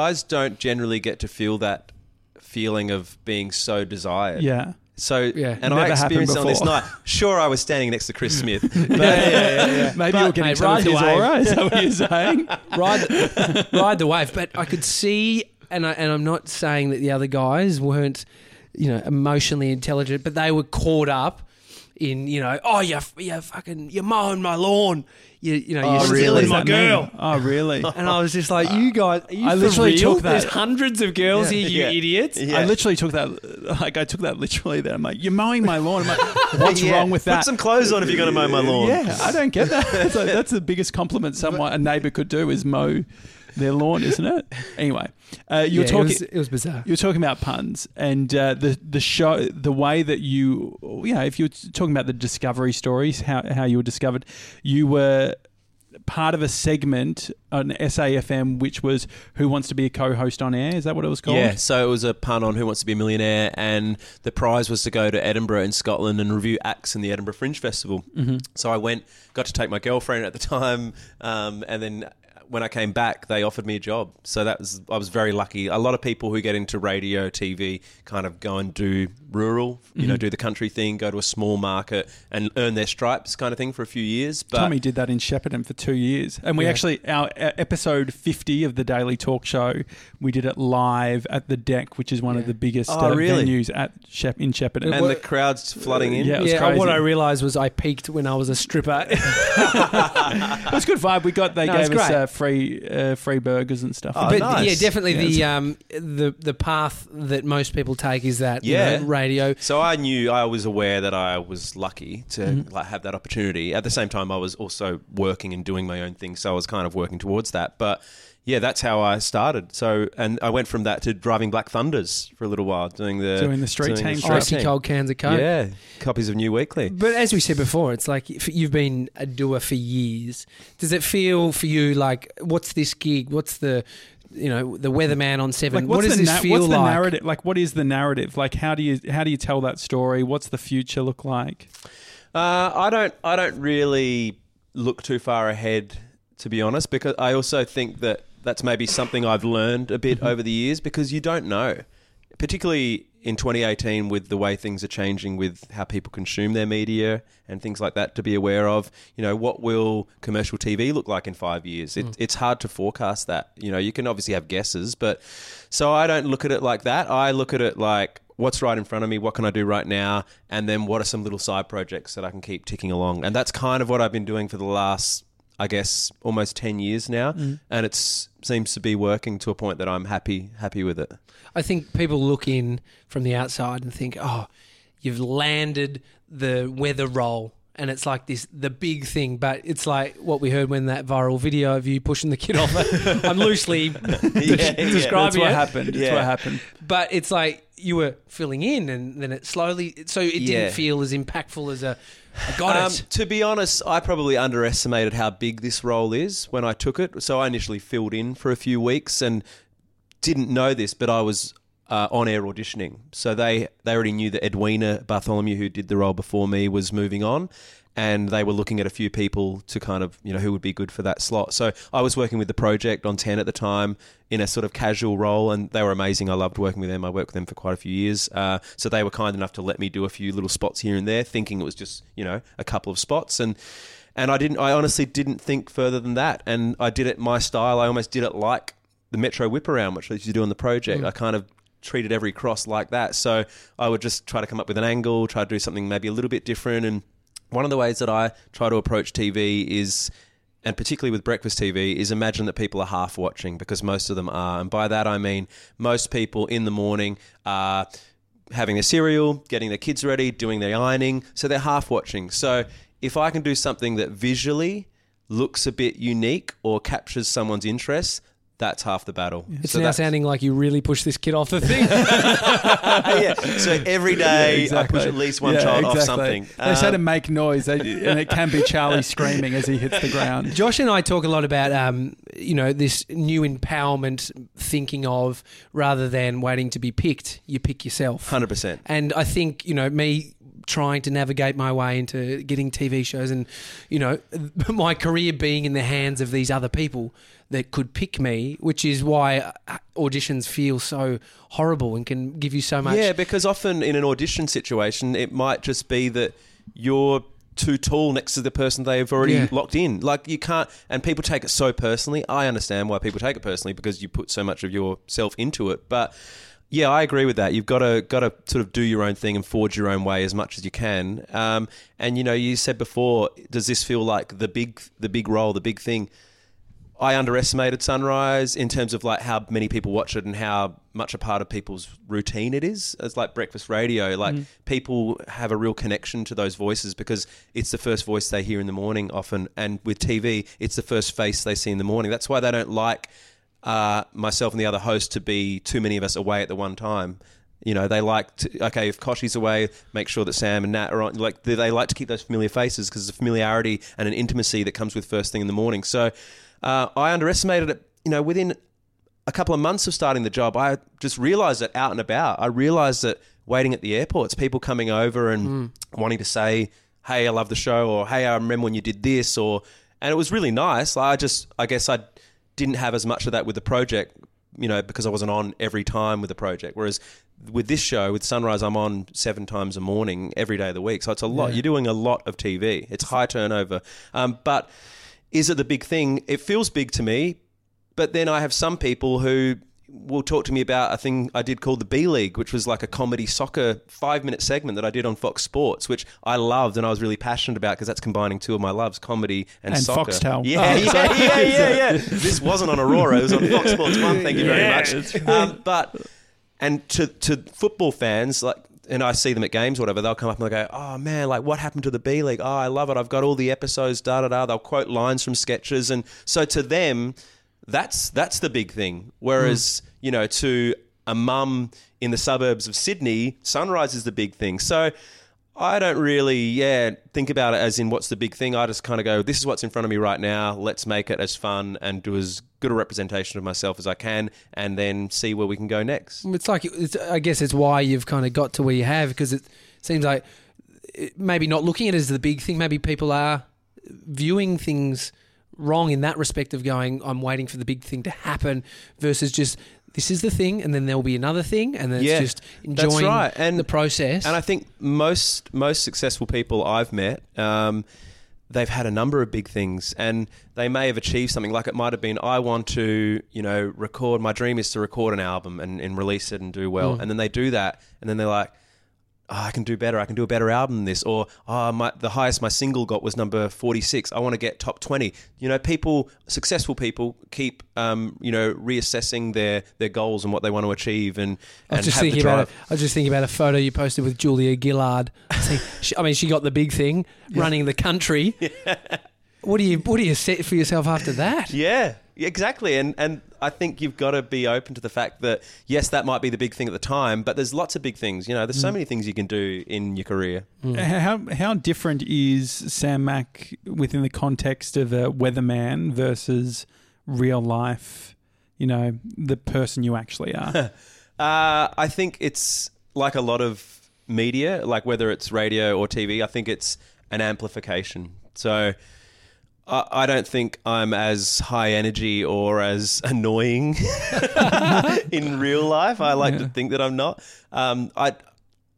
Guys don't generally get to feel that feeling of being so desired. Yeah. So, yeah, and I experienced it on this night. Sure, I was standing next to Chris Smith. But, yeah, yeah, yeah, yeah. Maybe you'll get some of his aura, is that what you're saying? Ride the, ride the wave. But I could see, and, I, and I'm not saying that the other guys weren't, you know, emotionally intelligent, but they were caught up. In you know, oh you you fucking you're mowing my lawn, you you know you're oh, really? stealing my girl. Mean? Oh really? And I was just like, you guys, are you I literally real? Took that. There's hundreds of girls yeah. here, you yeah. idiots. Yeah. I literally took that, like I took that literally. That I'm like, you're mowing my lawn. I'm like, what's yeah. wrong with that? Put some clothes on if you're going to mow my lawn. Yeah, I don't get that. That's, like, that's the biggest compliment someone a neighbour could do is mow their lawn, isn't it? Anyway, uh, you were yeah, talking. It was, it was bizarre. You were talking about puns and uh, the the show, the way that you, you know, if you were talking about the discovery stories, how how you were discovered, you were part of a segment on S A F M, which was Who Wants to Be a Co-Host on Air? Is that what it was called? Yeah, so it was a pun on Who Wants to Be a Millionaire, and the prize was to go to Edinburgh in Scotland and review acts in the Edinburgh Fringe Festival. Mm-hmm. So I went, got to take my girlfriend at the time, um, and then when I came back, they offered me a job. So that was I was very lucky. A lot of people who get into radio, T V, kind of go and do rural, you mm-hmm. know, do the country thing, go to a small market and earn their stripes kind of thing for a few years. But Tommy did that in Shepparton for two years. And we yeah. actually, our, our episode fifty of the Daily Talk Show, we did it live at the Deck, which is one yeah. of the biggest oh, uh, really? venues at Shep- in Shepparton. And, and what, the crowd's flooding in. Yeah, it was yeah crazy. What I realised was I peaked when I was a stripper. It was a good vibe. We got, they no, gave us a free uh, free burgers and stuff. Oh, but nice. Yeah, definitely yeah, the um the the path that most people take is that yeah. you know, radio. So I knew I was aware that I was lucky to mm-hmm. like have that opportunity. At the same time, I was also working and doing my own thing, so I was kind of working towards that. But yeah, that's how I started. So, and I went from that to driving Black Thunders for a little while, doing the doing the street doing team, the street icy team. Cold cans of Coke, yeah, copies of New Weekly. But as we said before, it's like you've been a doer for years. Does it feel for you like what's this gig? What's the you know the weatherman on Seven? Like, what does this na- feel what's like? The narrative? Like, what is the narrative? Like, how do you how do you tell that story? What's the future look like? Uh, I don't I don't really look too far ahead, to be honest, because I also think that. That's maybe something I've learned a bit over the years because you don't know, particularly in twenty eighteen with the way things are changing with how people consume their media and things like that to be aware of, you know, what will commercial T V look like in five years? It, mm. It's hard to forecast that. You know, you can obviously have guesses, but so I don't look at it like that. I look at it like what's right in front of me, what can I do right now, and then what are some little side projects that I can keep ticking along? And that's kind of what I've been doing for the last, I guess, almost ten years now, mm. and it's... seems to be working to a point that I'm happy happy with it. I think people look in from the outside and think, oh, you've landed the weather role and it's like this the big thing, but it's like what we heard when that viral video of you pushing the kid off. I'm loosely yeah, describing yeah, that's what it. happened. That's yeah. what happened. But it's like you were filling in and then it slowly – so it didn't yeah. feel as impactful as a – got um, it. To be honest, I probably underestimated how big this role is when I took it. So I initially filled in for a few weeks and didn't know this, but I was uh, on-air auditioning. So they, they already knew that Edwina Bartholomew, who did the role before me, was moving on. And they were looking at a few people to kind of, you know, who would be good for that slot. So I was working with The Project on ten at the time in a sort of casual role, and they were amazing. I loved working with them. I worked with them for quite a few years. Uh, so they were kind enough to let me do a few little spots here and there, thinking it was just, you know, a couple of spots. And and I didn't, I honestly didn't think further than that. And I did it my style. I almost did it like the Metro Whip Around, which I used to do on The Project. Mm. I kind of treated every cross like that. So I would just try to come up with an angle, try to do something maybe a little bit different. And one of the ways that I try to approach T V is, and particularly with breakfast T V, is imagine that people are half watching because most of them are. And by that I mean most people in the morning are having their cereal, getting their kids ready, doing their ironing. So they're half watching. So if I can do something that visually looks a bit unique or captures someone's interest, that's half the battle. It's so now sounding like you really push this kid off the thing. yeah. So every day yeah, exactly. I push at least one yeah, child exactly. off something. They um, say to make noise, they, and it can be Charlie screaming as he hits the ground. Josh and I talk a lot about, um, you know, this new empowerment thinking of rather than waiting to be picked, you pick yourself. one hundred percent. And I think, you know, me... trying to navigate my way into getting T V shows and, you know, my career being in the hands of these other people that could pick me, which is why auditions feel so horrible and can give you so much. Yeah, because often in an audition situation, it might just be that you're too tall next to the person they've already yeah. locked in. Like you can't, and people take it so personally. I understand why people take it personally because you put so much of yourself into it, but... yeah, I agree with that. You've got to got to sort of do your own thing and forge your own way as much as you can. Um, and, you know, you said before, does this feel like the big the big role, the big thing? I underestimated Sunrise in terms of like how many people watch it and how much a part of people's routine it is. It's like breakfast radio. Like mm. people have a real connection to those voices because it's the first voice they hear in the morning often. And with T V, it's the first face they see in the morning. That's why they don't like... Uh, myself and the other host to be too many of us away at the one time. You know, they like to, okay, if Koshi's away, make sure that Sam and Nat are on. Like, they, they like to keep those familiar faces because there's a familiarity and an intimacy that comes with first thing in the morning. So uh, I underestimated it, you know, within a couple of months of starting the job, I just realised it out and about. I realised that waiting at the airports, people coming over and mm. wanting to say, hey, I love the show, or hey, I remember when you did this, or, and it was really nice. I just, I guess I didn't have as much of that with the project, you know, because I wasn't on every time with the project. Whereas with this show, with Sunrise, I'm on seven times a morning every day of the week. So it's a lot. Yeah. You're doing a lot of T V. It's high turnover. Um, but is it the big thing? It feels big to me. But then I have some people who will talk to me about a thing I did called the B League, which was like a comedy soccer five-minute segment that I did on Fox Sports, which I loved and I was really passionate about because that's combining two of my loves, comedy and, and soccer. And Foxtel. Yeah, oh, yeah, yeah, yeah, yeah. This wasn't on Aurora. It was on Fox Sports one, thank you yeah, very much. Um, but, and to, to football fans, like, and I see them at games or whatever, they'll come up and they'll go, oh, man, like, what happened to the B League? Oh, I love it. I've got all the episodes, da-da-da. They'll quote lines from sketches. And so to them... That's that's the big thing. Whereas, mm. you know, to a mum in the suburbs of Sydney, Sunrise is the big thing. So I don't really, yeah, think about it as in what's the big thing. I just kind of go, this is what's in front of me right now. Let's make it as fun and do as good a representation of myself as I can and then see where we can go next. It's like, it's, I guess it's why you've kind of got to where you have, because it seems like maybe not looking at it as the big thing. Maybe people are viewing things wrong in that respect of going, I'm waiting for the big thing to happen versus just this is the thing and then there'll be another thing and then yeah, it's just enjoying right. and, the process. And I think most most successful people I've met, um, they've had a number of big things and they may have achieved something. Like it might have been, I want to, you know, record, my dream is to record an album and, and release it and do well. Mm. And then they do that and then they're like, oh, I can do better. I can do a better album than this. Or oh, my, the highest my single got was number forty-six. I want to get top twenty. You know, people, successful people keep, um, you know, reassessing their, their goals and what they want to achieve and, and I was just have the drive. About a, I was just thinking about a photo you posted with Julia Gillard. I, she, I mean, she got the big thing, yeah. running the country. Yeah. What do you What do you set for yourself after that? Yeah, exactly. And and I think you've got to be open to the fact that, yes, that might be the big thing at the time, but there's lots of big things. You know, there's so many things you can do in your career. Mm. How how different is Sam Mac within the context of a weatherman versus real life, you know, the person you actually are? uh, I think it's like a lot of media, like whether it's radio or T V, I think it's an amplification. So... I don't think I'm as high energy or as annoying in real life. I like yeah. to think that I'm not. Um, I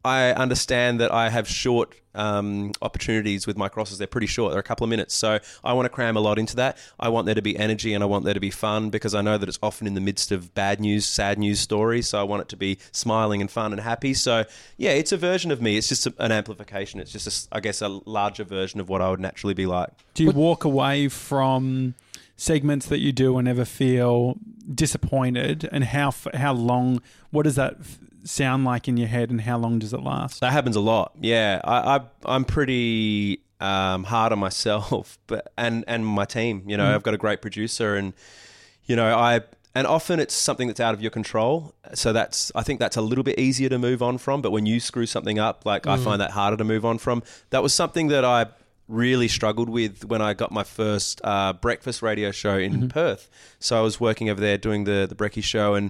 I understand that I have short um, opportunities with my crosses. They're pretty short. They're a couple of minutes. So I want to cram a lot into that. I want there to be energy and I want there to be fun because I know that it's often in the midst of bad news, sad news stories. So I want it to be smiling and fun and happy. So yeah, it's a version of me. It's just an amplification. It's just, a, I guess, a larger version of what I would naturally be like. Do you walk away from segments that you do and ever feel disappointed? And how how long, what does that sound like in your head and how long does it last? That happens a lot. Yeah. I, I, I'm pretty um, hard on myself but and, and my team. You know, mm. I've got a great producer and, you know, I and often it's something that's out of your control. So that's, I think that's a little bit easier to move on from. But when you screw something up, like mm. I find that harder to move on from. That was something that I really struggled with when I got my first uh, breakfast radio show in mm-hmm. Perth. So I was working over there doing the, the Brekkie show and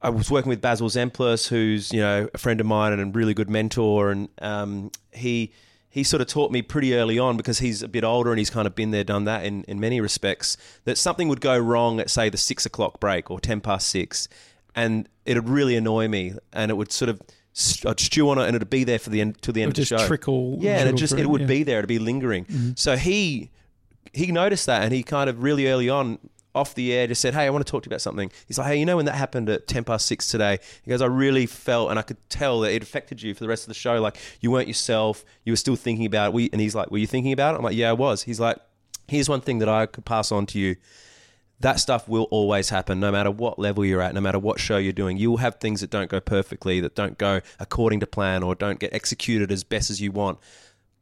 I was working with Basil Zemplis, who's, you know, a friend of mine and a really good mentor. And um, he he sort of taught me pretty early on because he's a bit older and he's kind of been there, done that in, in many respects, that something would go wrong at, say, the six o'clock break or ten past six. And it would really annoy me and it would sort of I'd stew on it and it would be there for the end, till the end of the show. It would just trickle. Yeah, and it, just, it would yeah. be there. It would be lingering. Mm-hmm. So he he noticed that and he kind of really early on off the air just said, hey, I want to talk to you about something. He's like, hey, you know when that happened at ten past six today? He goes, I really felt and I could tell that it affected you for the rest of the show. Like you weren't yourself. You were still thinking about it. We, and he's like, were you thinking about it? I'm like, yeah, I was. He's like, here's one thing that I could pass on to you. That stuff will always happen no matter what level you're at, no matter what show you're doing. You'll have things that don't go perfectly, that don't go according to plan or don't get executed as best as you want.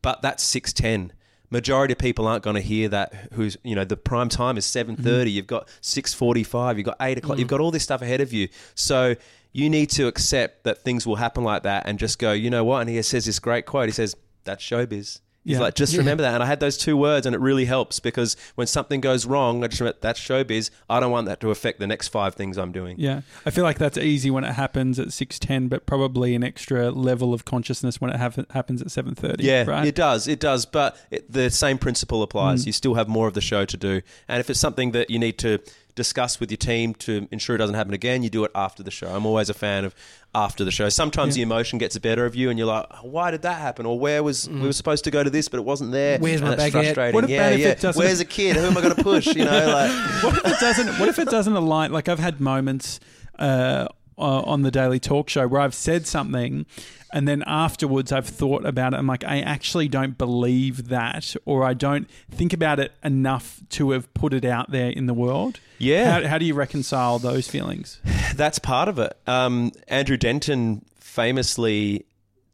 But that's six ten. Majority of people aren't going to hear that. Who's you know the prime time is seven thirty. Mm-hmm. You've got six forty-five. You've got eight o'clock. Mm-hmm. You've got all this stuff ahead of you. So you need to accept that things will happen like that and just go, you know what? And he says this great quote. He says, that's showbiz. He's yeah. like, just yeah. remember that. And I had those two words and it really helps, because when something goes wrong, I just remember that's showbiz. I don't want that to affect the next five things I'm doing. Yeah. I feel like that's easy when it happens at six ten, but probably an extra level of consciousness when it ha- happens at seven thirty. Yeah, right? it does. It does. But it, the same principle applies. Mm. You still have more of the show to do. And if it's something that you need to discuss with your team to ensure it doesn't happen again, you do it after the show. I'm always a fan of after the show. Sometimes yeah. the emotion gets the better of you and you're like, oh, why did that happen? Or where was mm. we were supposed to go to this but it wasn't there? Where's and my that's baguette? What yeah, yeah. It Where's a kid? Who am I going to push? You know, like what if it doesn't? What if it doesn't align? Like I've had moments uh, on the Daily Talk Show where I've said something and then afterwards I've thought about it. I'm like, I actually don't believe that, or I don't think about it enough to have put it out there in the world. Yeah. How, how do you reconcile those feelings? That's part of it. Um, Andrew Denton famously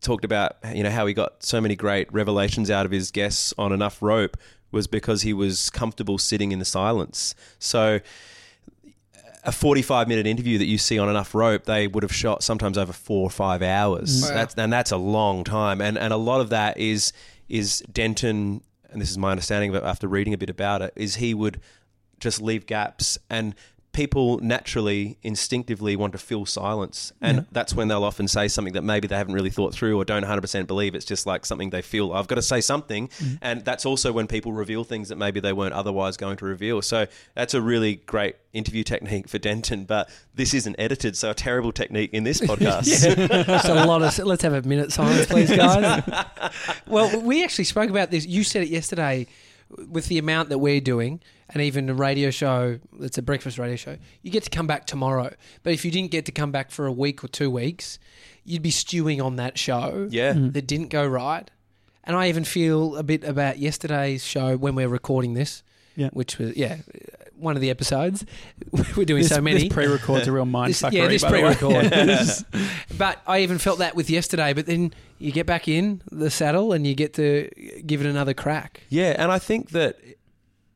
talked about, you know, how he got so many great revelations out of his guests on Enough Rope was because he was comfortable sitting in the silence. So a forty-five minute interview that you see on Enough Rope, they would have shot sometimes over four or five hours. Wow. That's, and that's a long time. And and a lot of that is is Denton, and this is my understanding of it after reading a bit about it, is he would just leave gaps, and people naturally, instinctively want to fill silence. And yeah. that's when they'll often say something that maybe they haven't really thought through or don't one hundred percent believe. It's just like something they feel, I've got to say something. Mm-hmm. And that's also when people reveal things that maybe they weren't otherwise going to reveal. So that's a really great interview technique for Denton, but this isn't edited, so a terrible technique in this podcast. So a lot of, let's have a minute silence, please, guys. Well, we actually spoke about this. You said it yesterday with the amount that we're doing. And even a radio show, it's a breakfast radio show, you get to come back tomorrow. But if you didn't get to come back for a week or two weeks, you'd be stewing on that show yeah. mm-hmm. that didn't go right. And I even feel a bit about yesterday's show when we're recording this, yeah. which was, yeah, one of the episodes. We're doing this, so many. This pre-record's a real mindfuckery. Yeah, this pre-record. yeah. But I even felt that with yesterday. But then you get back in the saddle and you get to give it another crack. Yeah, and I think that...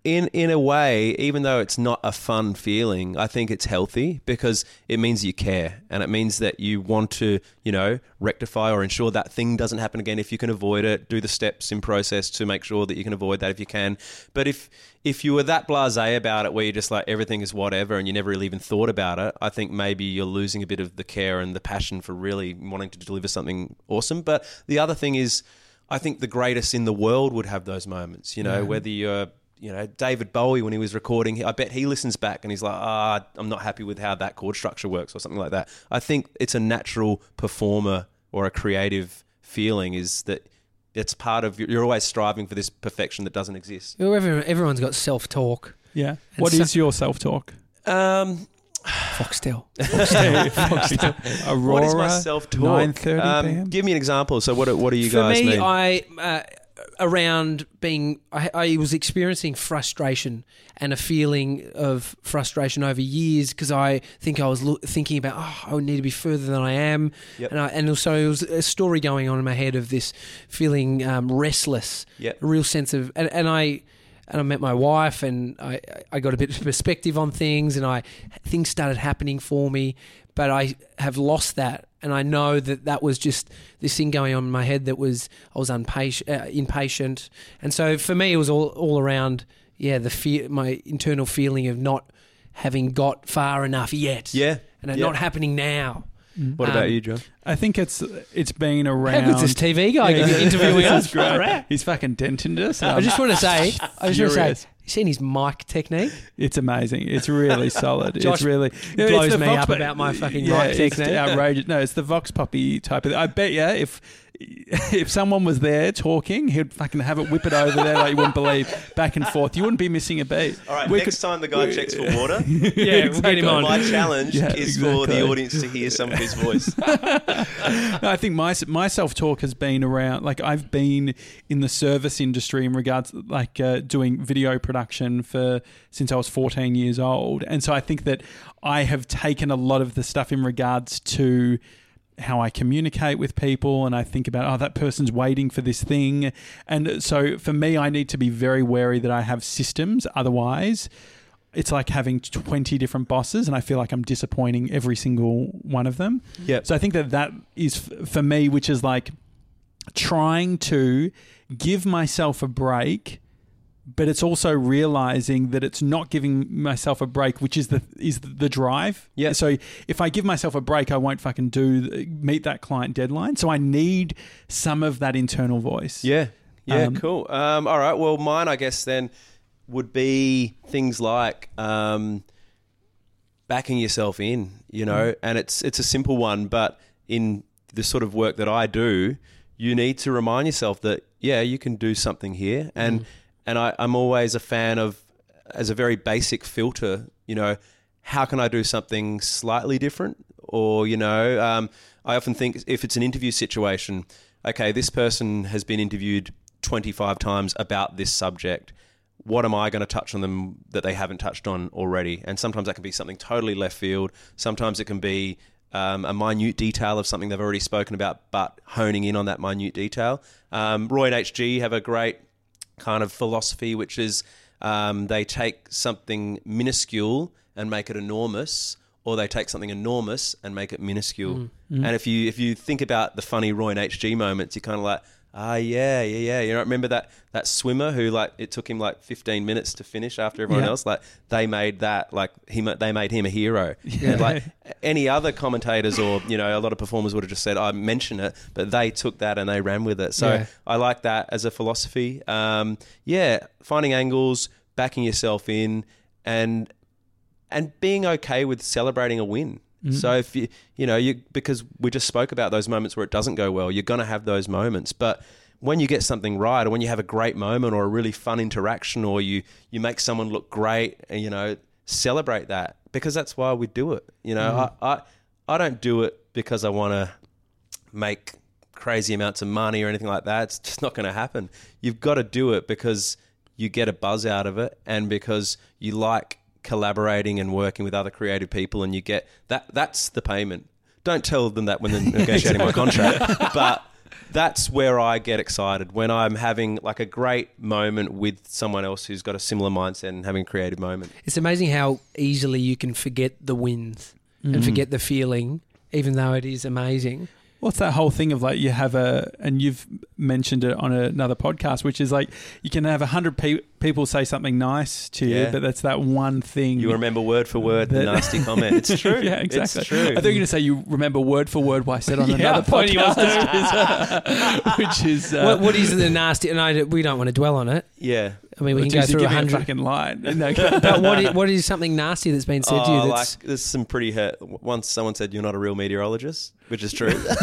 In in a way, even though it's not a fun feeling, I think it's healthy, because it means you care, and it means that you want to, you know, rectify or ensure that thing doesn't happen again. If you can avoid it, do the steps in process to make sure that you can avoid that if you can. But if if you were that blasé about it, where you're just like everything is whatever and you never really even thought about it, I think maybe you're losing a bit of the care and the passion for really wanting to deliver something awesome. But the other thing is, I think the greatest in the world would have those moments, you know, yeah. whether you're... You know, David Bowie, when he was recording, I bet he listens back and he's like, ah, oh, I'm not happy with how that chord structure works or something like that. I think it's a natural performer or a creative feeling, is that it's part of, you're always striving for this perfection that doesn't exist. Everyone's got self-talk. Yeah. And what so- is your self-talk? Um... Foxtel. Foxtel. Foxtel. Aurora. What is my self-talk? nine thirty um, Give me an example. So what, what do you for guys me, mean? For me, I... Uh, around being, I, I was experiencing frustration and a feeling of frustration over years, because I think I was lo- thinking about, oh, I need to be further than I am. Yep. And, I, and also it was a story going on in my head of this feeling um, restless, yep. a real sense of, and, and I... And I met my wife, and I, I got a bit of perspective on things, and I things started happening for me, but I have lost that. And I know that that was just this thing going on in my head that was I was impatient, uh, impatient. And so for me, it was all, all around, yeah, the fear, my internal feeling of not having got far enough yet, yeah, and it yeah. not happening now. What um, about you, John? I think it's it's been around. How good's this T V guy yeah. interviewing us? Great. He's fucking dented us. I just want to say, I just want to say, you seen his mic technique? It's amazing. It's really solid. Josh it's really no, blows it's me Vox up pop- about my fucking yeah, mic technique. It's outrageous. No, it's the Vox Poppy type of. I bet you if. If someone was there talking, he'd fucking have it, whip it over there like you wouldn't believe, back and forth. You wouldn't be missing a beat. All right, we next could, time the guy we, checks for water, yeah, yeah exactly. we'll get him on. My challenge yeah, is exactly. for the audience to hear some of his voice. No, I think my my self-talk has been around, like I've been in the service industry in regards to like uh, doing video production for since I was fourteen years old. And so I think that I have taken a lot of the stuff in regards to how I communicate with people, and I think about, oh, that person's waiting for this thing. And so for me, I need to be very wary that I have systems. Otherwise, it's like having twenty different bosses, and I feel like I'm disappointing every single one of them. Yeah. So I think that that is f- for me, which is like trying to give myself a break, but it's also realizing that it's not giving myself a break, which is the is the drive. Yeah. So if I give myself a break, I won't fucking do meet that client deadline. So I need some of that internal voice. Yeah. Yeah. Um, cool. Um, all right. Well, mine, I guess then, would be things like um, backing yourself in, you know, mm. and it's it's a simple one, but in the sort of work that I do, you need to remind yourself that, yeah, you can do something here. And mm. and I, I'm always a fan of, as a very basic filter, you know, how can I do something slightly different? Or, you know, um, I often think if it's an interview situation, okay, this person has been interviewed twenty-five times about this subject. What am I going to touch on them that they haven't touched on already? And sometimes that can be something totally left field. Sometimes it can be um, a minute detail of something they've already spoken about, but honing in on that minute detail. Um, Roy and H G have a great kind of philosophy, which is um, they take something minuscule and make it enormous, or they take something enormous and make it minuscule. Mm, mm. And if you if you think about the funny Roy and H G moments, you're kind of like, Ah, uh, yeah, yeah, yeah. You know, remember that that swimmer who, like, it took him like fifteen minutes to finish after everyone yeah. else. Like, they made that, like, he they made him a hero. Yeah. And, like, any other commentators or, you know, a lot of performers would have just said, "I mention it," but they took that and they ran with it. So yeah. I like that as a philosophy. Um, yeah, finding angles, backing yourself in, and and being okay with celebrating a win. So if you, you know, you, because we just spoke about those moments where it doesn't go well, you're going to have those moments. But when you get something right, or when you have a great moment or a really fun interaction, or you, you make someone look great, and, you know, celebrate that, because that's why we do it. You know, mm-hmm. I, I, I don't do it because I want to make crazy amounts of money or anything like that. It's just not going to happen. You've got to do it because you get a buzz out of it, and because you like collaborating and working with other creative people, and you get that that's the payment. Don't tell them that when they're negotiating my contract, but that's where I get excited, when I'm having like a great moment with someone else who's got a similar mindset and having a creative moment. It's amazing how easily you can forget the wins mm. and forget the feeling, even though it is amazing. What's that whole thing of, like, you have a, and you've mentioned it on another podcast, which is like you can have a hundred pe- people say something nice to you, yeah. but that's that one thing. You remember word for word the nasty comment. It's true. Yeah, exactly. It's true. I think you're going to say you remember word for word what I said on yeah, another podcast. Which is... Uh, what, what is the nasty... And I, we don't want to dwell on it. Yeah. I mean, we well, can go through a hundred. Fucking line. No, but what is, what is something nasty that's been said oh, to you? That's... Like, there's some pretty hurt. Once someone said, "You're not a real meteorologist," which is true. that's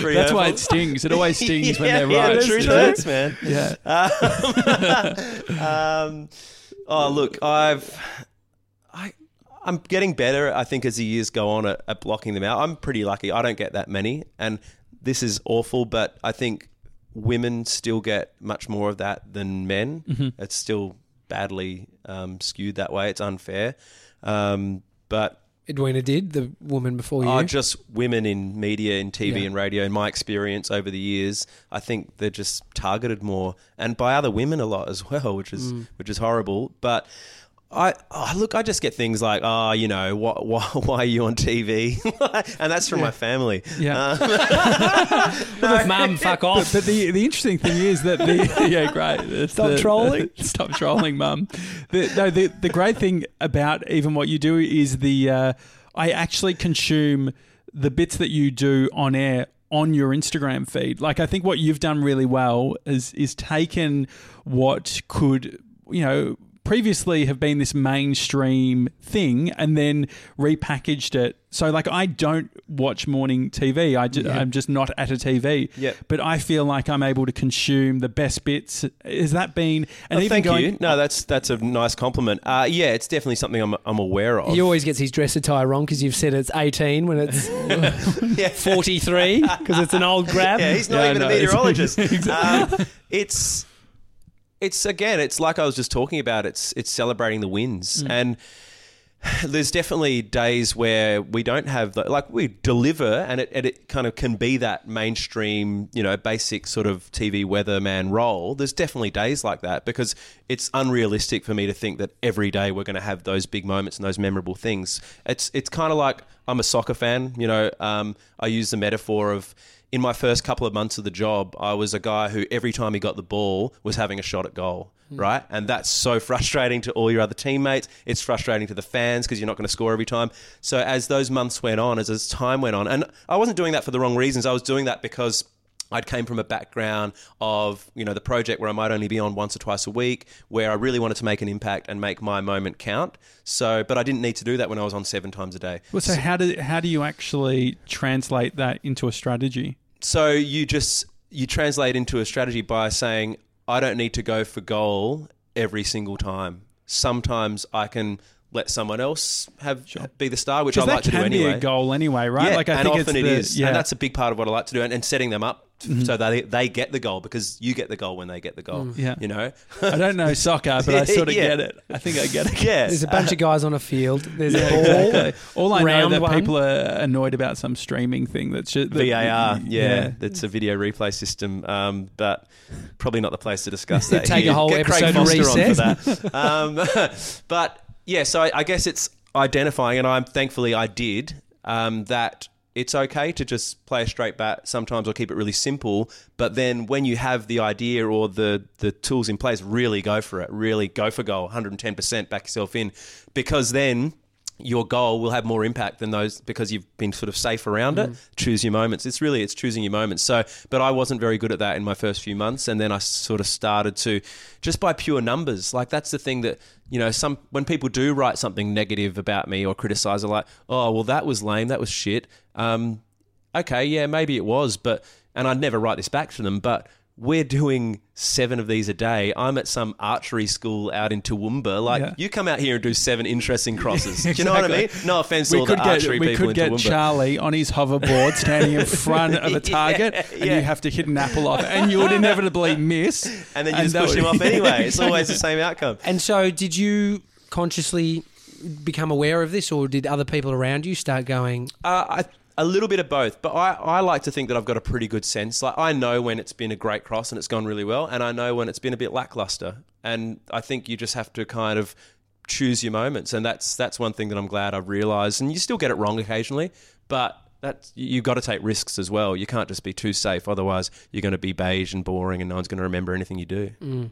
pretty that's why it stings. It always stings yeah, when they're yeah, right. That's true, that's, man. Yeah. Um, um, oh, look, I've, I, I'm getting better, I think, as the years go on at, at blocking them out. I'm pretty lucky. I don't get that many, and this is awful, but I think women still get much more of that than men. Mm-hmm. It's still badly um, skewed that way. It's unfair. Um, but Edwina did, the woman before you. Oh, just women in media, in T V yeah. and radio, in my experience over the years, I think they're just targeted more, and by other women a lot as well, which is mm. which is horrible. But I oh, look, I just get things like, oh, you know, what, why, why are you on T V? And that's from yeah. my family. Yeah. Um, no. Mum, fuck off. But, but the, the interesting thing is that the yeah, great. Stop the, trolling. The, stop trolling, Mum. The, no, the the great thing about even what you do is the uh, I actually consume the bits that you do on air on your Instagram feed. Like, I think what you've done really well is is taken what could, you know, previously have been this mainstream thing and then repackaged it. So, like, I don't watch morning T V. I just, yeah. I'm just not at a T V. Yeah. But I feel like I'm able to consume the best bits. Has that been... And oh, even thank going, you. No, that's that's a nice compliment. Uh, yeah, it's definitely something I'm I'm aware of. He always gets his dresser tie wrong because you've said it's eighteen when it's yeah. forty-three because it's an old grab. Yeah, he's not no, even no, a meteorologist. Exactly. um, it's... It's again, it's like I was just talking about, it's it's celebrating the wins. Mm. And there's definitely days where we don't have, the, like we deliver and it and it kind of can be that mainstream, you know, basic sort of T V weatherman role. There's definitely days like that because it's unrealistic for me to think that every day we're going to have those big moments and those memorable things. It's it's kind of like I'm a soccer fan, you know, um, I use the metaphor of in my first couple of months of the job, I was a guy who every time he got the ball was having a shot at goal. Right? And that's so frustrating to all your other teammates. It's frustrating to the fans because you're not going to score every time. So as those months went on, as, as time went on, and I wasn't doing that for the wrong reasons. I was doing that because I'd came from a background of, you know, the project where I might only be on once or twice a week, where I really wanted to make an impact and make my moment count. So, but I didn't need to do that when I was on seven times a day. Well, so, so how do, how do you actually translate that into a strategy? So you just, you translate into a strategy by saying, I don't need to go for goal every single time. Sometimes I can let someone else have sure. be the star, which I like to do anyway. That can be a goal anyway, right? Yeah, like I and think often it's it the, is. Yeah. And that's a big part of what I like to do and, and setting them up mm-hmm. so they they get the goal because you get the goal when they get the goal, mm. yeah. you know? I don't know soccer, but I sort of yeah. get it. I think I get it. Yeah. There's a bunch uh, of guys on a field. There's yeah, a ball. Exactly. All I know that one. people are annoyed about some streaming thing. That's just, that, V A R, yeah. yeah. It's a video replay system, um, but probably not the place to discuss that. Take here. a whole get episode Craig Foster on for that. Um, but... Yeah, so I, I guess it's identifying, and I'm thankfully I did, um, that it's okay to just play a straight bat sometimes or keep it really simple, but then when you have the idea or the, the tools in place, really go for it, really go for goal, one hundred ten percent back yourself in, because then your goal will have more impact than those because you've been sort of safe around mm. it. Choose your moments. It's really, it's choosing your moments. So, but I wasn't very good at that in my first few months. And then I sort of started to, just by pure numbers, like that's the thing that, you know, some, when people do write something negative about me or criticize, they're like, oh, well, that was lame. That was shit. Um, okay. Yeah, maybe it was, but, and I'd never write this back to them, but we're doing seven of these a day. I'm at some archery school out in Toowoomba. Like, yeah. you come out here and do seven interesting crosses. Exactly. Do you know what I mean? No offense to all the get, archery people in Toowoomba. We could get Charlie on his hoverboard standing in front of a target yeah, and yeah. you have to hit an apple off and you would inevitably miss. And then you and just push would, him off anyway. It's always the same outcome. And so did you consciously become aware of this or did other people around you start going... Uh, I. A little bit of both, but I, I like to think that I've got a pretty good sense. Like I know when it's been a great cross and it's gone really well, and I know when it's been a bit lackluster. And I think you just have to kind of choose your moments, and that's that's one thing that I'm glad I've realised. And you still get it wrong occasionally, but that's, you've got to take risks as well. You can't just be too safe, otherwise you're going to be beige and boring, and no one's going to remember anything you do. Mm.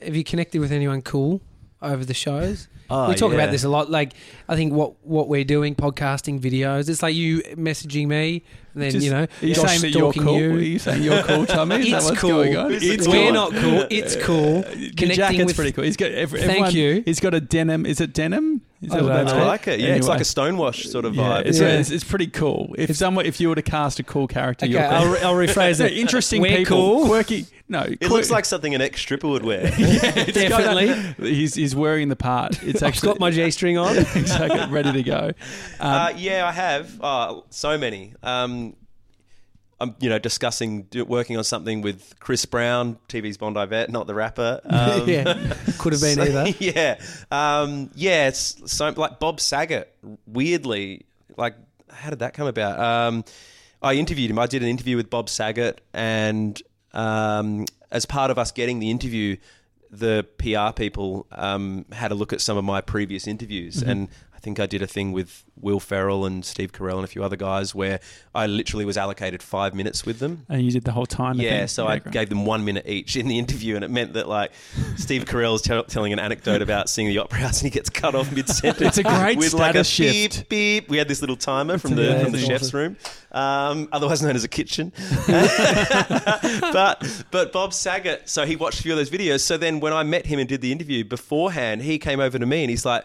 Have you connected with anyone cool over the shows? Oh, we talk yeah. about this a lot. Like, I think what, what we're doing, podcasting, videos, it's like you messaging me, and then, Just, you know, Josh saying that stalking you're cool? you. Are you saying you're cool, Tommy? Is it's that what's cool. going on? It's it's cool. We're not cool. It's cool. Connecting Jacket's with, pretty cool. He's got every, thank everyone, you. He's got a denim. Is it denim? Is I, that what I like it. Yeah, anyway. It's like a stonewash sort of yeah, vibe. It's, yeah. it's, it's pretty cool. If it's, someone, if you were to cast a cool character, okay, you're cool. I'll, re- I'll rephrase it. Interesting we're people, cool. quirky. No, it quirky. looks like something an ex-stripper would wear. yeah, definitely. Got, he's he's wearing the part. It's actually I've got my G-string on. Exactly, ready to go. Um, uh, yeah, I have. Oh, so many. Um, I'm, you know, discussing, working on something with Chris Brown, T V's Bondi Vet, not the rapper. Um, yeah, could have been so, either. Yeah, um, yeah. It's so like Bob Saget. Weirdly, like, how did that come about? Um, I interviewed him. I did an interview with Bob Saget, and um, as part of us getting the interview, the P R people um, had a look at some of my previous interviews, mm-hmm. and I think I did a thing with Will Ferrell and Steve Carell and a few other guys where I literally was allocated five minutes with them. And you did the whole time? Yeah, thing. so yeah, I great. gave them one minute each in the interview, and it meant that like Steve Carell's t- telling an anecdote about singing the Opera House and he gets cut off mid-sentence. It's a great with like a shift. Beep, beep. We had this little timer from the, from the chef's room, um, otherwise known as a kitchen. but but Bob Saget, so he watched a few of those videos. So then when I met him and did the interview beforehand, he came over to me and he's like,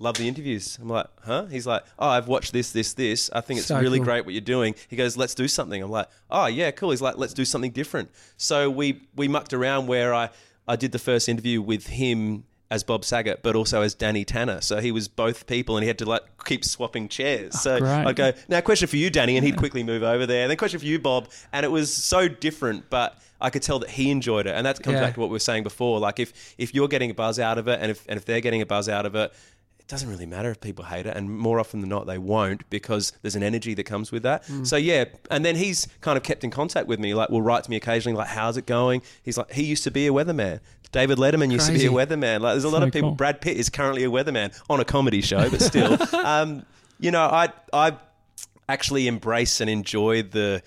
love the interviews. I'm like, huh? He's like, oh, I've watched this, this, this. I think it's so really cool. great what you're doing. He goes, let's do something. I'm like, oh, yeah, cool. He's like, let's do something different. So we we mucked around where I, I did the first interview with him as Bob Saget, but also as Danny Tanner. So he was both people and he had to like keep swapping chairs. So oh, I'd go, now question for you, Danny, and he'd quickly move over there. And then question for you, Bob. And it was so different, but I could tell that he enjoyed it. And that comes yeah. back to what we were saying before. Like if if you're getting a buzz out of it and if and if they're getting a buzz out of it, doesn't really matter if people hate it, and more often than not they won't, because there's an energy that comes with that. Mm. So yeah, and then he's kind of kept in contact with me, like will write to me occasionally, like, how's it going? He's like, he used to be a weatherman. David Letterman Crazy. used to be a weatherman. Like, there's a lot so of people. Cool. Brad Pitt is currently a weatherman on a comedy show, but still, um, you know, I I actually embrace and enjoy the.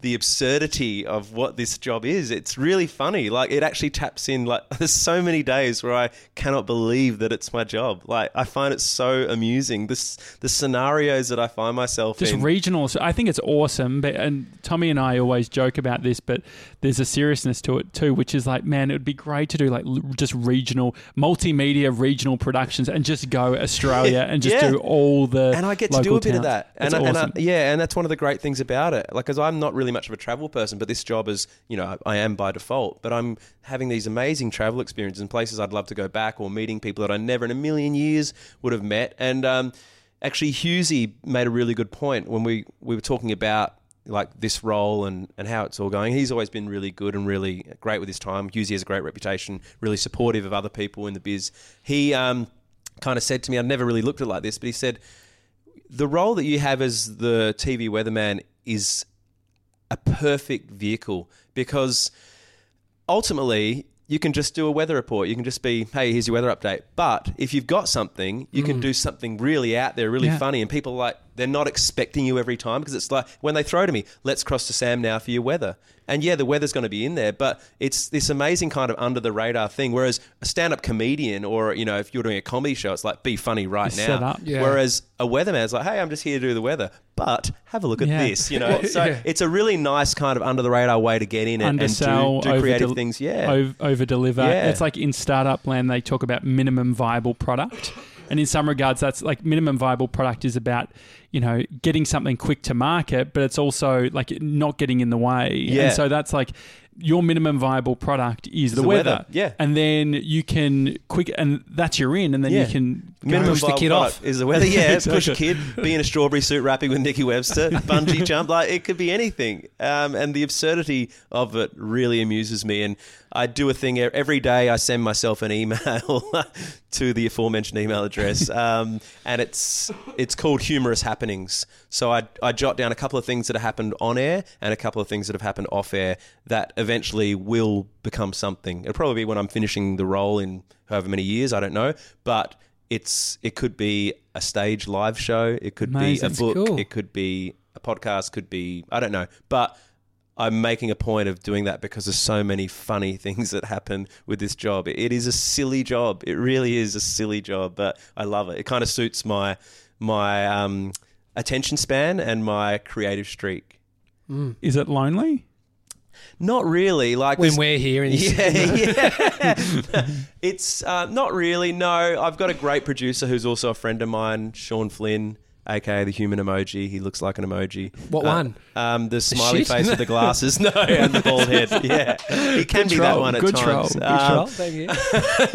the absurdity of what this job is. It's really funny. Like, it actually taps in. Like, there's so many days where I cannot believe that it's my job. Like, I find it so amusing. This the scenarios that I find myself Just in. Just regional. I think it's awesome. But and Tommy and I always joke about this, but there's a seriousness to it too, which is like, man, it would be great to do like just regional, multimedia regional productions and just go Australia and just yeah. do all the And I get to do a bit towns. of that. And, I, awesome. and I, yeah, and that's one of the great things about it. Like, because I'm not really much of a travel person, but this job is, you know, I am by default, but I'm having these amazing travel experiences in places I'd love to go back, or meeting people that I never in a million years would have met. And um, actually Hughesy made a really good point when we, we were talking about like this role and, and how it's all going. He's always been really good and really great with his time. Hughesy has a great reputation, really supportive of other people in the biz. He um, kind of said to me, I've never really looked at it like this, but he said, the role that you have as the T V weatherman is a perfect vehicle, because ultimately you can just do a weather report. You can just be, hey, here's your weather update. But if you've got something, you mm. can do something really out there, really yeah. funny. And people are like, they're not expecting you every time, because it's like when they throw to me, let's cross to Sam now for your weather. And yeah, the weather's going to be in there, but it's this amazing kind of under the radar thing. Whereas a stand-up comedian, or, you know, if you're doing a comedy show, it's like, be funny right it's now. Set up, yeah. Whereas a weatherman's like, hey, I'm just here to do the weather, but have a look at yeah. this, you know. So yeah. it's a really nice kind of under the radar way to get in and, Undersell, and do, do creative del- things. Yeah, over deliver. Yeah. It's like in startup land, they talk about minimum viable product. And in some regards, that's like minimum viable product is about, you know, getting something quick to market, but it's also like not getting in the way. Yeah. And so that's like your minimum viable product is the, the weather. weather. Yeah. And then you can quick, and that's your in, and then yeah. you can minimum push the kid off. Is the weather. Yeah, exactly. Push a kid, be in a strawberry suit rapping with Nikki Webster, bungee jump, like it could be anything. Um, and the absurdity of it really amuses me. And I do a thing every day. I send myself an email to the aforementioned email address, um, and it's it's called Humorous Happenings. So I I jot down a couple of things that have happened on air and a couple of things that have happened off air that eventually will become something. It'll probably be when I'm finishing the role in however many years, I don't know, but it's it could be a stage live show, it could Amazing. be a book, cool. it could be a podcast, could be I don't know, but I'm making a point of doing that because there's so many funny things that happen with this job. It is a silly job. It really is a silly job, but I love it. It kind of suits my my um, attention span and my creative streak. Mm. Is it lonely? Not really. Like when we're here, and yeah, yeah. It's uh, not really. No, I've got a great producer who's also a friend of mine, Sean Flynn, aka the human emoji. He looks like an emoji. What uh, one? Um, the smiley the face with the glasses. No, and the bald head. Yeah, he can good be troll. that one at good times. Troll. Um, good troll. Thank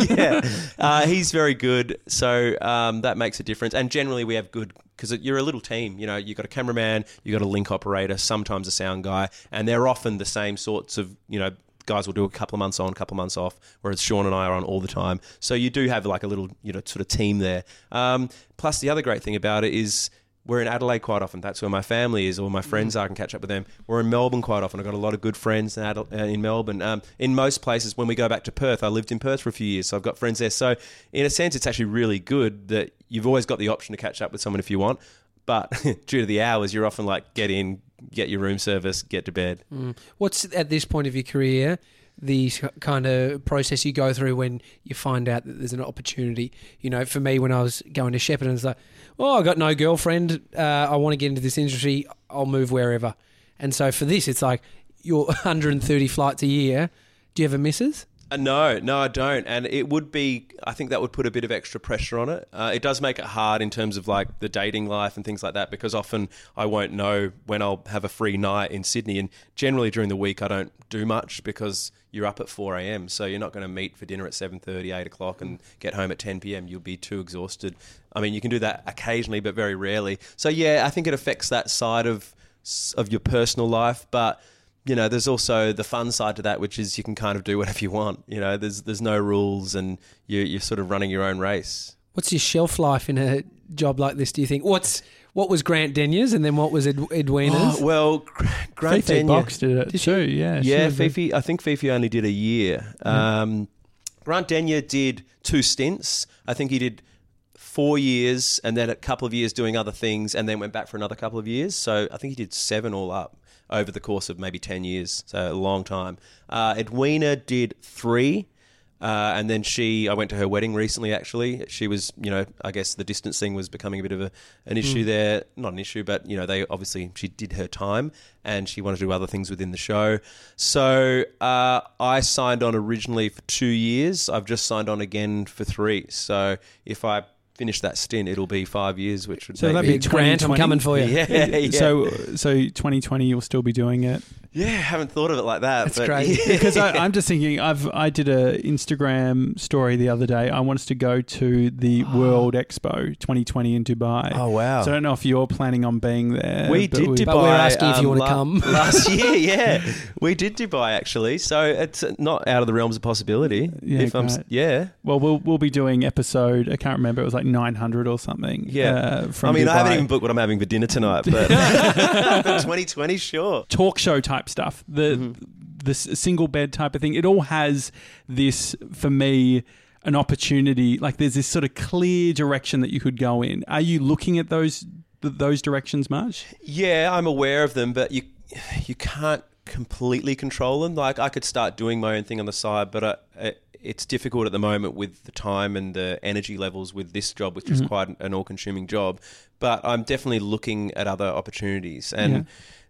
you. Yeah, uh, he's very good. So um, that makes a difference. And generally, we have good. Because you're a little team, you know, you've got a cameraman, you've got a link operator, sometimes a sound guy, and they're often the same sorts of, you know, guys will do a couple of months on, a couple of months off, whereas Sean and I are on all the time. So you do have like a little, you know, sort of team there. Um, plus the other great thing about it is we're in Adelaide quite often. That's where my family is, or my friends are. I can catch up with them. We're in Melbourne quite often. I've got a lot of good friends in, Adel- in Melbourne. Um, in most places, when we go back to Perth, I lived in Perth for a few years, so I've got friends there. So in a sense, it's actually really good that you've always got the option to catch up with someone if you want. But due to the hours, you're often like, get in, get your room service, get to bed. Mm. What's, at this point of your career, the kind of process you go through when you find out that there's an opportunity? You know, for me, when I was going to Shepparton, it's like, oh, I got no girlfriend. Uh, I want to get into this industry. I'll move wherever. And so for this, it's like you're one hundred thirty flights a year. Do you have a missus? Uh, no, no, I don't. And it would be, I think that would put a bit of extra pressure on it. Uh, it does make it hard in terms of like the dating life and things like that, because often I won't know when I'll have a free night in Sydney. And generally during the week, I don't do much because you're up at four a.m. So you're not going to meet for dinner at seven thirty, eight o'clock and get home at ten p.m. You'll be too exhausted. I mean, you can do that occasionally, but very rarely. So yeah, I think it affects that side of of your personal life, but you know, there's also the fun side to that, which is you can kind of do whatever you want. You know, there's there's no rules and you're, you're sort of running your own race. what's your shelf life in a job like this, do you think? What's what was Grant Denyer's and then what was Ed, Edwina's? Oh, well, Grant Fifi Denyer Box did it did too. She? Yeah, yeah. Fifi, I think Fifi only did a year. Yeah. Um, Grant Denyer did two stints. I think he did four years and then a couple of years doing other things, and then went back for another couple of years. So I think he did seven all up over the course of maybe ten years, so a long time. Uh, Edwina did three. Uh, and then she, I went to her wedding recently, actually. She was, you know, I guess the distancing was becoming a bit of a, an issue mm. there. Not an issue, but, you know, they obviously, she did her time and she wanted to do other things within the show. So uh, I signed on originally for two years. I've just signed on again for three. So if I finish that stint, it'll be five years, which would so that'd be Grant, I'm coming for you. Yeah, yeah. So, so twenty twenty, you'll still be doing it. Yeah, haven't thought of it like that. That's great. Because I, I'm just thinking, I've I did a Instagram story the other day. I want us to go to the oh. World Expo twenty twenty in Dubai. Oh, wow. So I don't know if you're planning on being there. We did we, Dubai. But we're asking um, if you want to la- come. Last year, yeah. We did Dubai, actually. So it's not out of the realms of possibility. Yeah, if I'm, yeah. Well, we'll we'll be doing episode, I can't remember, it was like nine hundred or something. Yeah. Uh, from I mean, Dubai. I haven't even booked what I'm having for dinner tonight, but twenty twenty, sure. Talk show type stuff, the mm-hmm. the single bed type of thing. It all has this, for me, an opportunity. Like there's this sort of clear direction that you could go in. Are you looking at those those directions much? Yeah, I'm aware of them, but you you can't completely control them. Like I could start doing my own thing on the side, but I, I, it's difficult at the moment with the time and the energy levels with this job, which mm-hmm. is quite an all-consuming job. But I'm definitely looking at other opportunities and. Yeah.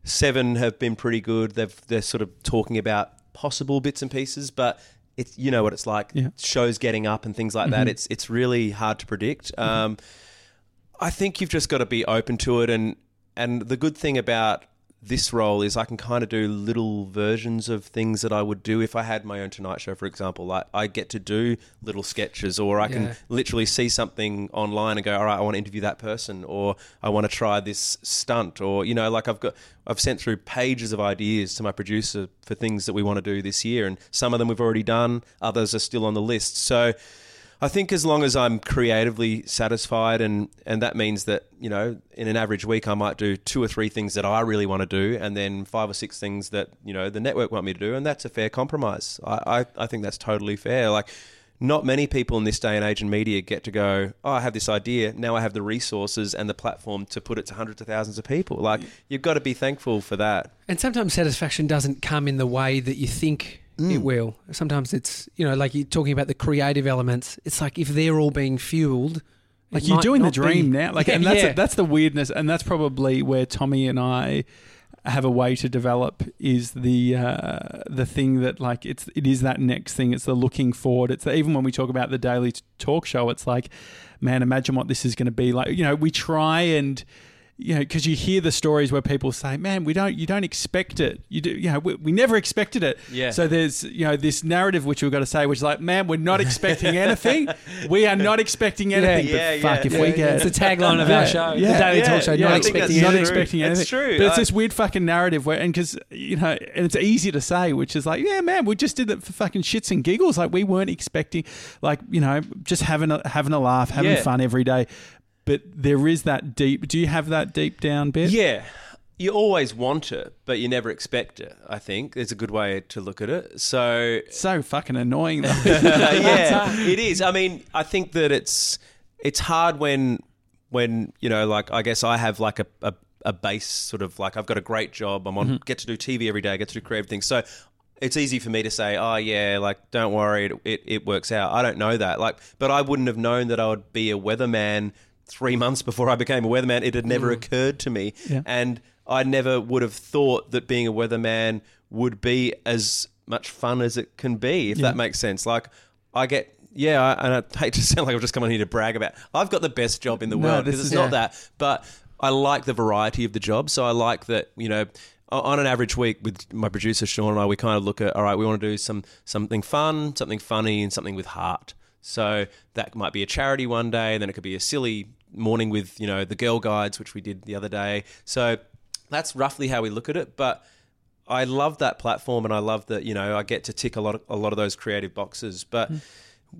Seven have been pretty good. They've, they're sort of talking about possible bits and pieces, but it's, you know what it's like, yeah. shows getting up and things like mm-hmm. that. It's it's really hard to predict. Mm-hmm. Um, I think you've just got to be open to it. And, and the good thing about this role is I can kind of do little versions of things that I would do if I had my own Tonight Show, for example. Like I get to do little sketches, or I yeah. can literally see something online and go, all right, I want to interview that person, or I want to try this stunt, or, you know, like I've got, I've sent through pages of ideas to my producer for things that we want to do this year. And some of them we've already done, others are still on the list. So I think as long as I'm creatively satisfied, and, and that means that, you know, in an average week I might do two or three things that I really want to do, and then five or six things that, you know, the network want me to do, and that's a fair compromise. I, I, I think that's totally fair. Like not many people in this day and age in media get to go, oh, I have this idea, now I have the resources and the platform to put it to hundreds of thousands of people. Like you've got to be thankful for that. And sometimes satisfaction doesn't come in the way that you think Mm. it will. Sometimes it's, you know, like you're talking about the creative elements. It's like if they're all being fueled, like you're doing the dream be. now. Like, yeah, and that's yeah. a, that's the weirdness, and that's probably where Tommy and I have a way to develop, is the uh, the thing that like it's it is that next thing. It's the looking forward. It's the, even when we talk about the daily talk show, it's like, man, imagine what this is going to be like. You know, we try and. You know, because you hear the stories where people say, "Man, we don't, you don't expect it. You do, you know, we, we never expected it." Yeah. So there's, you know, this narrative which we've got to say, which is like, "Man, we're not expecting anything. We are not expecting anything." Yeah, yeah, but yeah, fuck yeah, if yeah, we get yeah. it's the tagline of our show, yeah, the Daily yeah, Talk Show. Yeah, not expecting, not true. expecting anything. It's true, but it's I, this weird fucking narrative where, and because you know, and it's easy to say, which is like, "Yeah, man, we just did that for fucking shits and giggles. Like we weren't expecting, like you know, just having a, having a laugh, having yeah. fun every day." But there is that deep... Do you have that deep down bit? Yeah. You always want it, but you never expect it, I think. It's a good way to look at it. So... It's so fucking annoying, though. Yeah, it is. I mean, I think that it's it's hard when, when you know, like, I guess I have like a... a, a base sort of like, I've got a great job. I'm on... Mm-hmm. Get to do T V every day. I get to do creative things. So... It's easy for me to say, oh, yeah, like, don't worry, it, it, it works out. I don't know that. Like, but I wouldn't have known that I would be a weatherman... Three months before I became a weatherman, it had never mm. occurred to me. Yeah. And I never would have thought that being a weatherman would be as much fun as it can be, if yeah. that makes sense. Like, I get, yeah, I, and I hate to sound like I've just come on here to brag about, I've got the best job in the no, world, because it's yeah. not that. But I like the variety of the job. So I like that, you know, on an average week with my producer, Sean, and I, we kind of look at, all right, we want to do some something fun, something funny, and something with heart. So that might be a charity one day, and then it could be a silly morning with, you know, the girl guides, which we did the other day. So that's roughly how we look at it. But I love that platform, and I love that, you know, I get to tick a lot of, a lot of those creative boxes. But mm.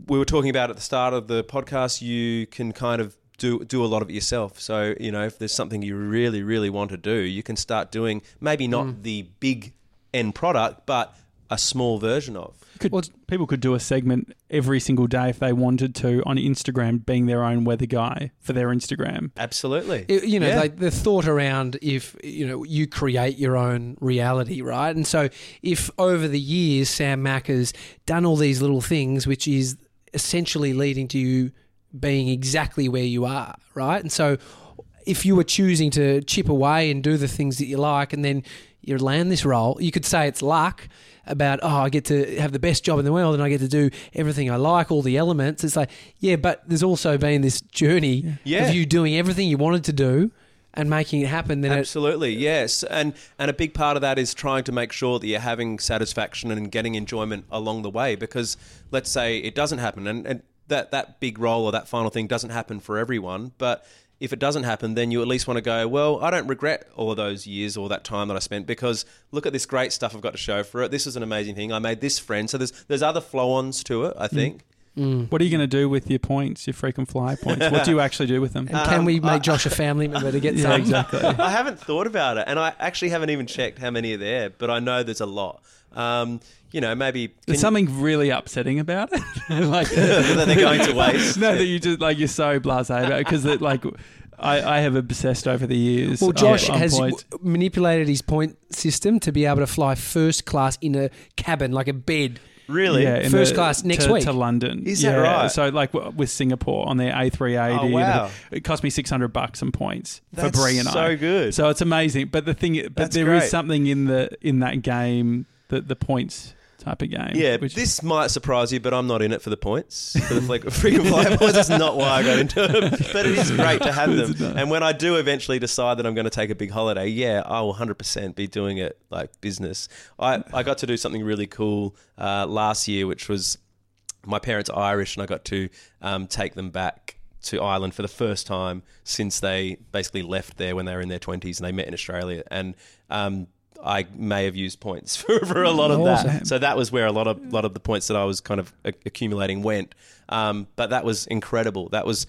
we were talking about at the start of the podcast, you can kind of do do a lot of it yourself. So, you know, if there's something you really, really want to do, you can start doing maybe not mm. the big end product, but a small version of. Could, well, people could do a segment every single day if they wanted to on Instagram, being their own weather guy for their Instagram. Absolutely. It, you know, yeah. like the thought around if, you know, you create your own reality, right? And so if over the years Sam Mac has done all these little things, which is essentially leading to you being exactly where you are, right? And so if you were choosing to chip away and do the things that you like and then you land this role, you could say it's luck about, oh, I get to have the best job in the world and I get to do everything I like, all the elements. It's like, yeah, but there's also been this journey yeah. of you doing everything you wanted to do and making it happen. Then Absolutely, it, yes. And and a big part of that is trying to make sure that you're having satisfaction and getting enjoyment along the way, because let's say it doesn't happen and, and that, that big role or that final thing doesn't happen for everyone, but if it doesn't happen, then you at least want to go, well, I don't regret all of those years or that time that I spent, because look at this great stuff I've got to show for it. This is an amazing thing. I made this friend. So there's there's other flow-ons to it, I think. Mm. Mm. What are you going to do with your points, your freaking fly points? What do you actually do with them? And um, can we make uh, Josh a family member to get yeah, some? Exactly. I haven't thought about it, and I actually haven't even checked how many are there, but I know there's a lot. Um, you know, maybe there's something really upsetting about it, like that they're going to waste. No, that you just like you're so blasé about it, because like I, I have obsessed over the years. Well, Josh on, on has point. manipulated his point system to be able to fly first class in a cabin, like a bed. Really? Yeah, first the, class next to, week. To London. Is that yeah. right? So like with Singapore on their A three eighty. Oh, wow. It cost me six hundred bucks and points That's for Bree and so I. so good. So it's amazing. But the thing, but That's there great. is something in the in that game, the, the points type of game. Yeah, which this might surprise you, but I'm not in it for the points. For the like, freaking fly points, that's not why I got into them. But it is great to have them. And when I do eventually decide that I'm going to take a big holiday, yeah, I will one hundred percent be doing it like business. I, I got to do something really cool uh, last year, which was my parents are Irish, and I got to um, take them back to Ireland for the first time since they basically left there when they were in their twenties and they met in Australia. And um I may have used points for, for a lot of awesome. that. So that was where a lot of lot of the points that I was kind of accumulating went. Um, but that was incredible. That was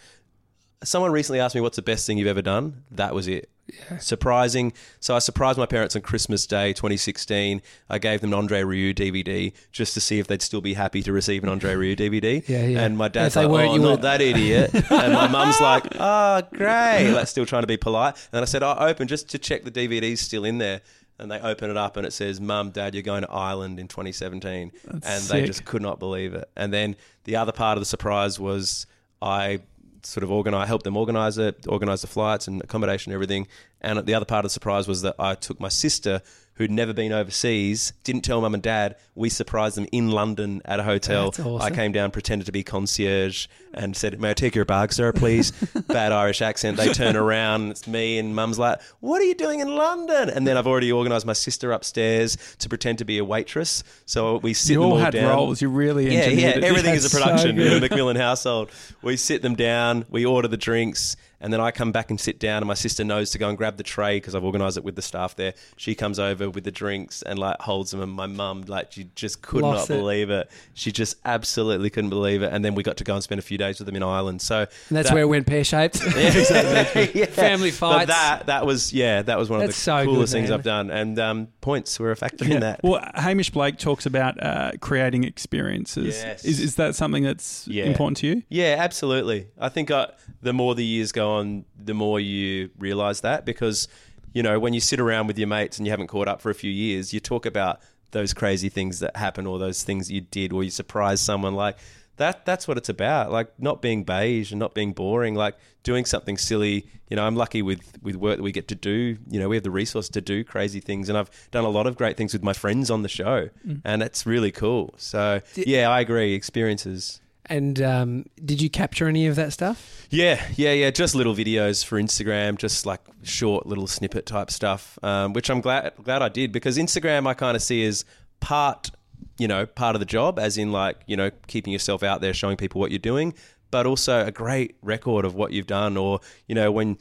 someone recently asked me, what's the best thing you've ever done? That was it. Yeah. Surprising. So I surprised my parents on Christmas Day twenty sixteen. I gave them an André Rieu D V D just to see if they'd still be happy to receive an André Rieu D V D. Yeah, yeah. And my dad's like, oh, you not would. that idiot. And my mum's like, oh, great. Like still trying to be polite. And then I said, I'll open just to check the D V D's still in there. And they open it up and it says, Mum, Dad, you're going to Ireland in twenty seventeen. That's and sick. They just could not believe it. And then the other part of the surprise was I sort of organize, helped them organize it, organize the flights and accommodation and everything. And the other part of the surprise was that I took my sister, who'd never been overseas, didn't tell Mum and Dad. We surprised them in London at a hotel. That's awesome. I came down, pretended to be concierge and said, may I take your bag, sir, please? Bad Irish accent. They turn around and it's me, and Mum's like, what are you doing in London? And then I've already organised my sister upstairs to pretend to be a waitress. So we sit you them all down. You all had down. roles. You really Yeah, yeah. It. Everything That's is a production so in the McMillan household. We sit them down. We order the drinks. And then I come back and sit down, and my sister knows to go and grab the tray because I've organised it with the staff there. She comes over with the drinks and like holds them, and my mum, like, she just could Lost not it. believe it. She just absolutely couldn't believe it. And then we got to go and spend a few days with them in Ireland. So and that's that, where it went pear-shaped. Yeah, exactly. yeah. Family fights. But that that was yeah, that was one that's of the so coolest good, things I've done. And um, points were a factor yeah. in that. Well, Hamish Blake talks about uh, creating experiences. Yes. Is is that something that's yeah. important to you? Yeah, absolutely. I think I, the more the years go on, the more you realise that, because, you know, when you sit around with your mates and you haven't caught up for a few years, you talk about those crazy things that happen or those things you did or you surprise someone. Like that, that's what it's about. Like not being beige and not being boring, like doing something silly. You know, I'm lucky with, with work that we get to do, you know, we have the resource to do crazy things, and I've done a lot of great things with my friends on the show mm. and it's really cool. So yeah, I agree. Experiences. And um, did you capture any of that stuff? Yeah, yeah, yeah. Just little videos for Instagram, just like short little snippet type stuff, um, which I'm glad glad I did, because Instagram I kind of see as part, you know, part of the job, as in like, you know, keeping yourself out there, showing people what you're doing, but also a great record of what you've done, or, you know, when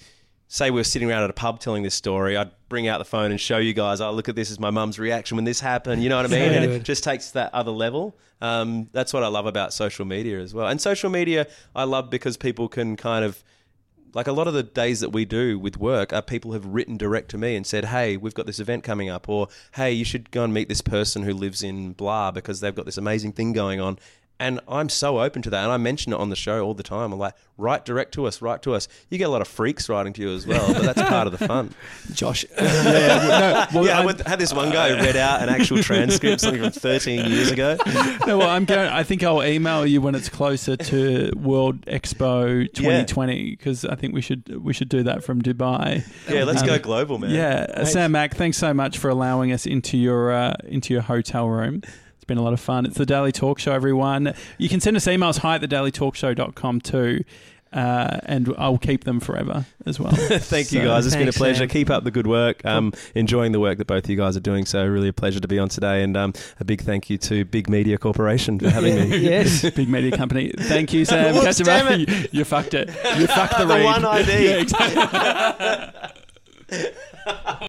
say we were sitting around at a pub telling this story, I'd bring out the phone and show you guys, oh, look at this, is my mum's reaction when this happened. You know what I mean? And it just takes that other level. Um, that's what I love about social media as well. And social media I love because people can kind of, like a lot of the days that we do with work are people have written direct to me and said, hey, we've got this event coming up, or hey, you should go and meet this person who lives in blah because they've got this amazing thing going on. And I'm so open to that. And I mention it on the show all the time. I'm like, write direct to us, write to us. You get a lot of freaks writing to you as well, but that's part of the fun. Josh. Um, yeah, no, well, yeah I had this one guy who read out an actual transcript, something from thirteen years ago. No, well, I'm going, I think I'll email you when it's closer to World Expo twenty twenty because yeah. I think we should we should do that from Dubai. Yeah, let's um, go global, man. Yeah. Mate. Sam Mac, thanks so much for allowing us into your uh, into your hotel room. Been a lot of fun. It's The Daily Talk Show, everyone. You can send us emails, hi at the daily talk show dot com too, uh, and I'll keep them forever as well. Thank so, you guys. It's thanks, been a pleasure. Man. Keep up the good work. Um, enjoying the work that both you guys are doing, so really a pleasure to be on today, and um, a big thank you to Big Media Corporation for having yeah, me. Yes. Big Media Company. Thank you, Sam. Whoops, damn it. You, you fucked it. You fucked the, the read. The one I D. Yeah, exactly.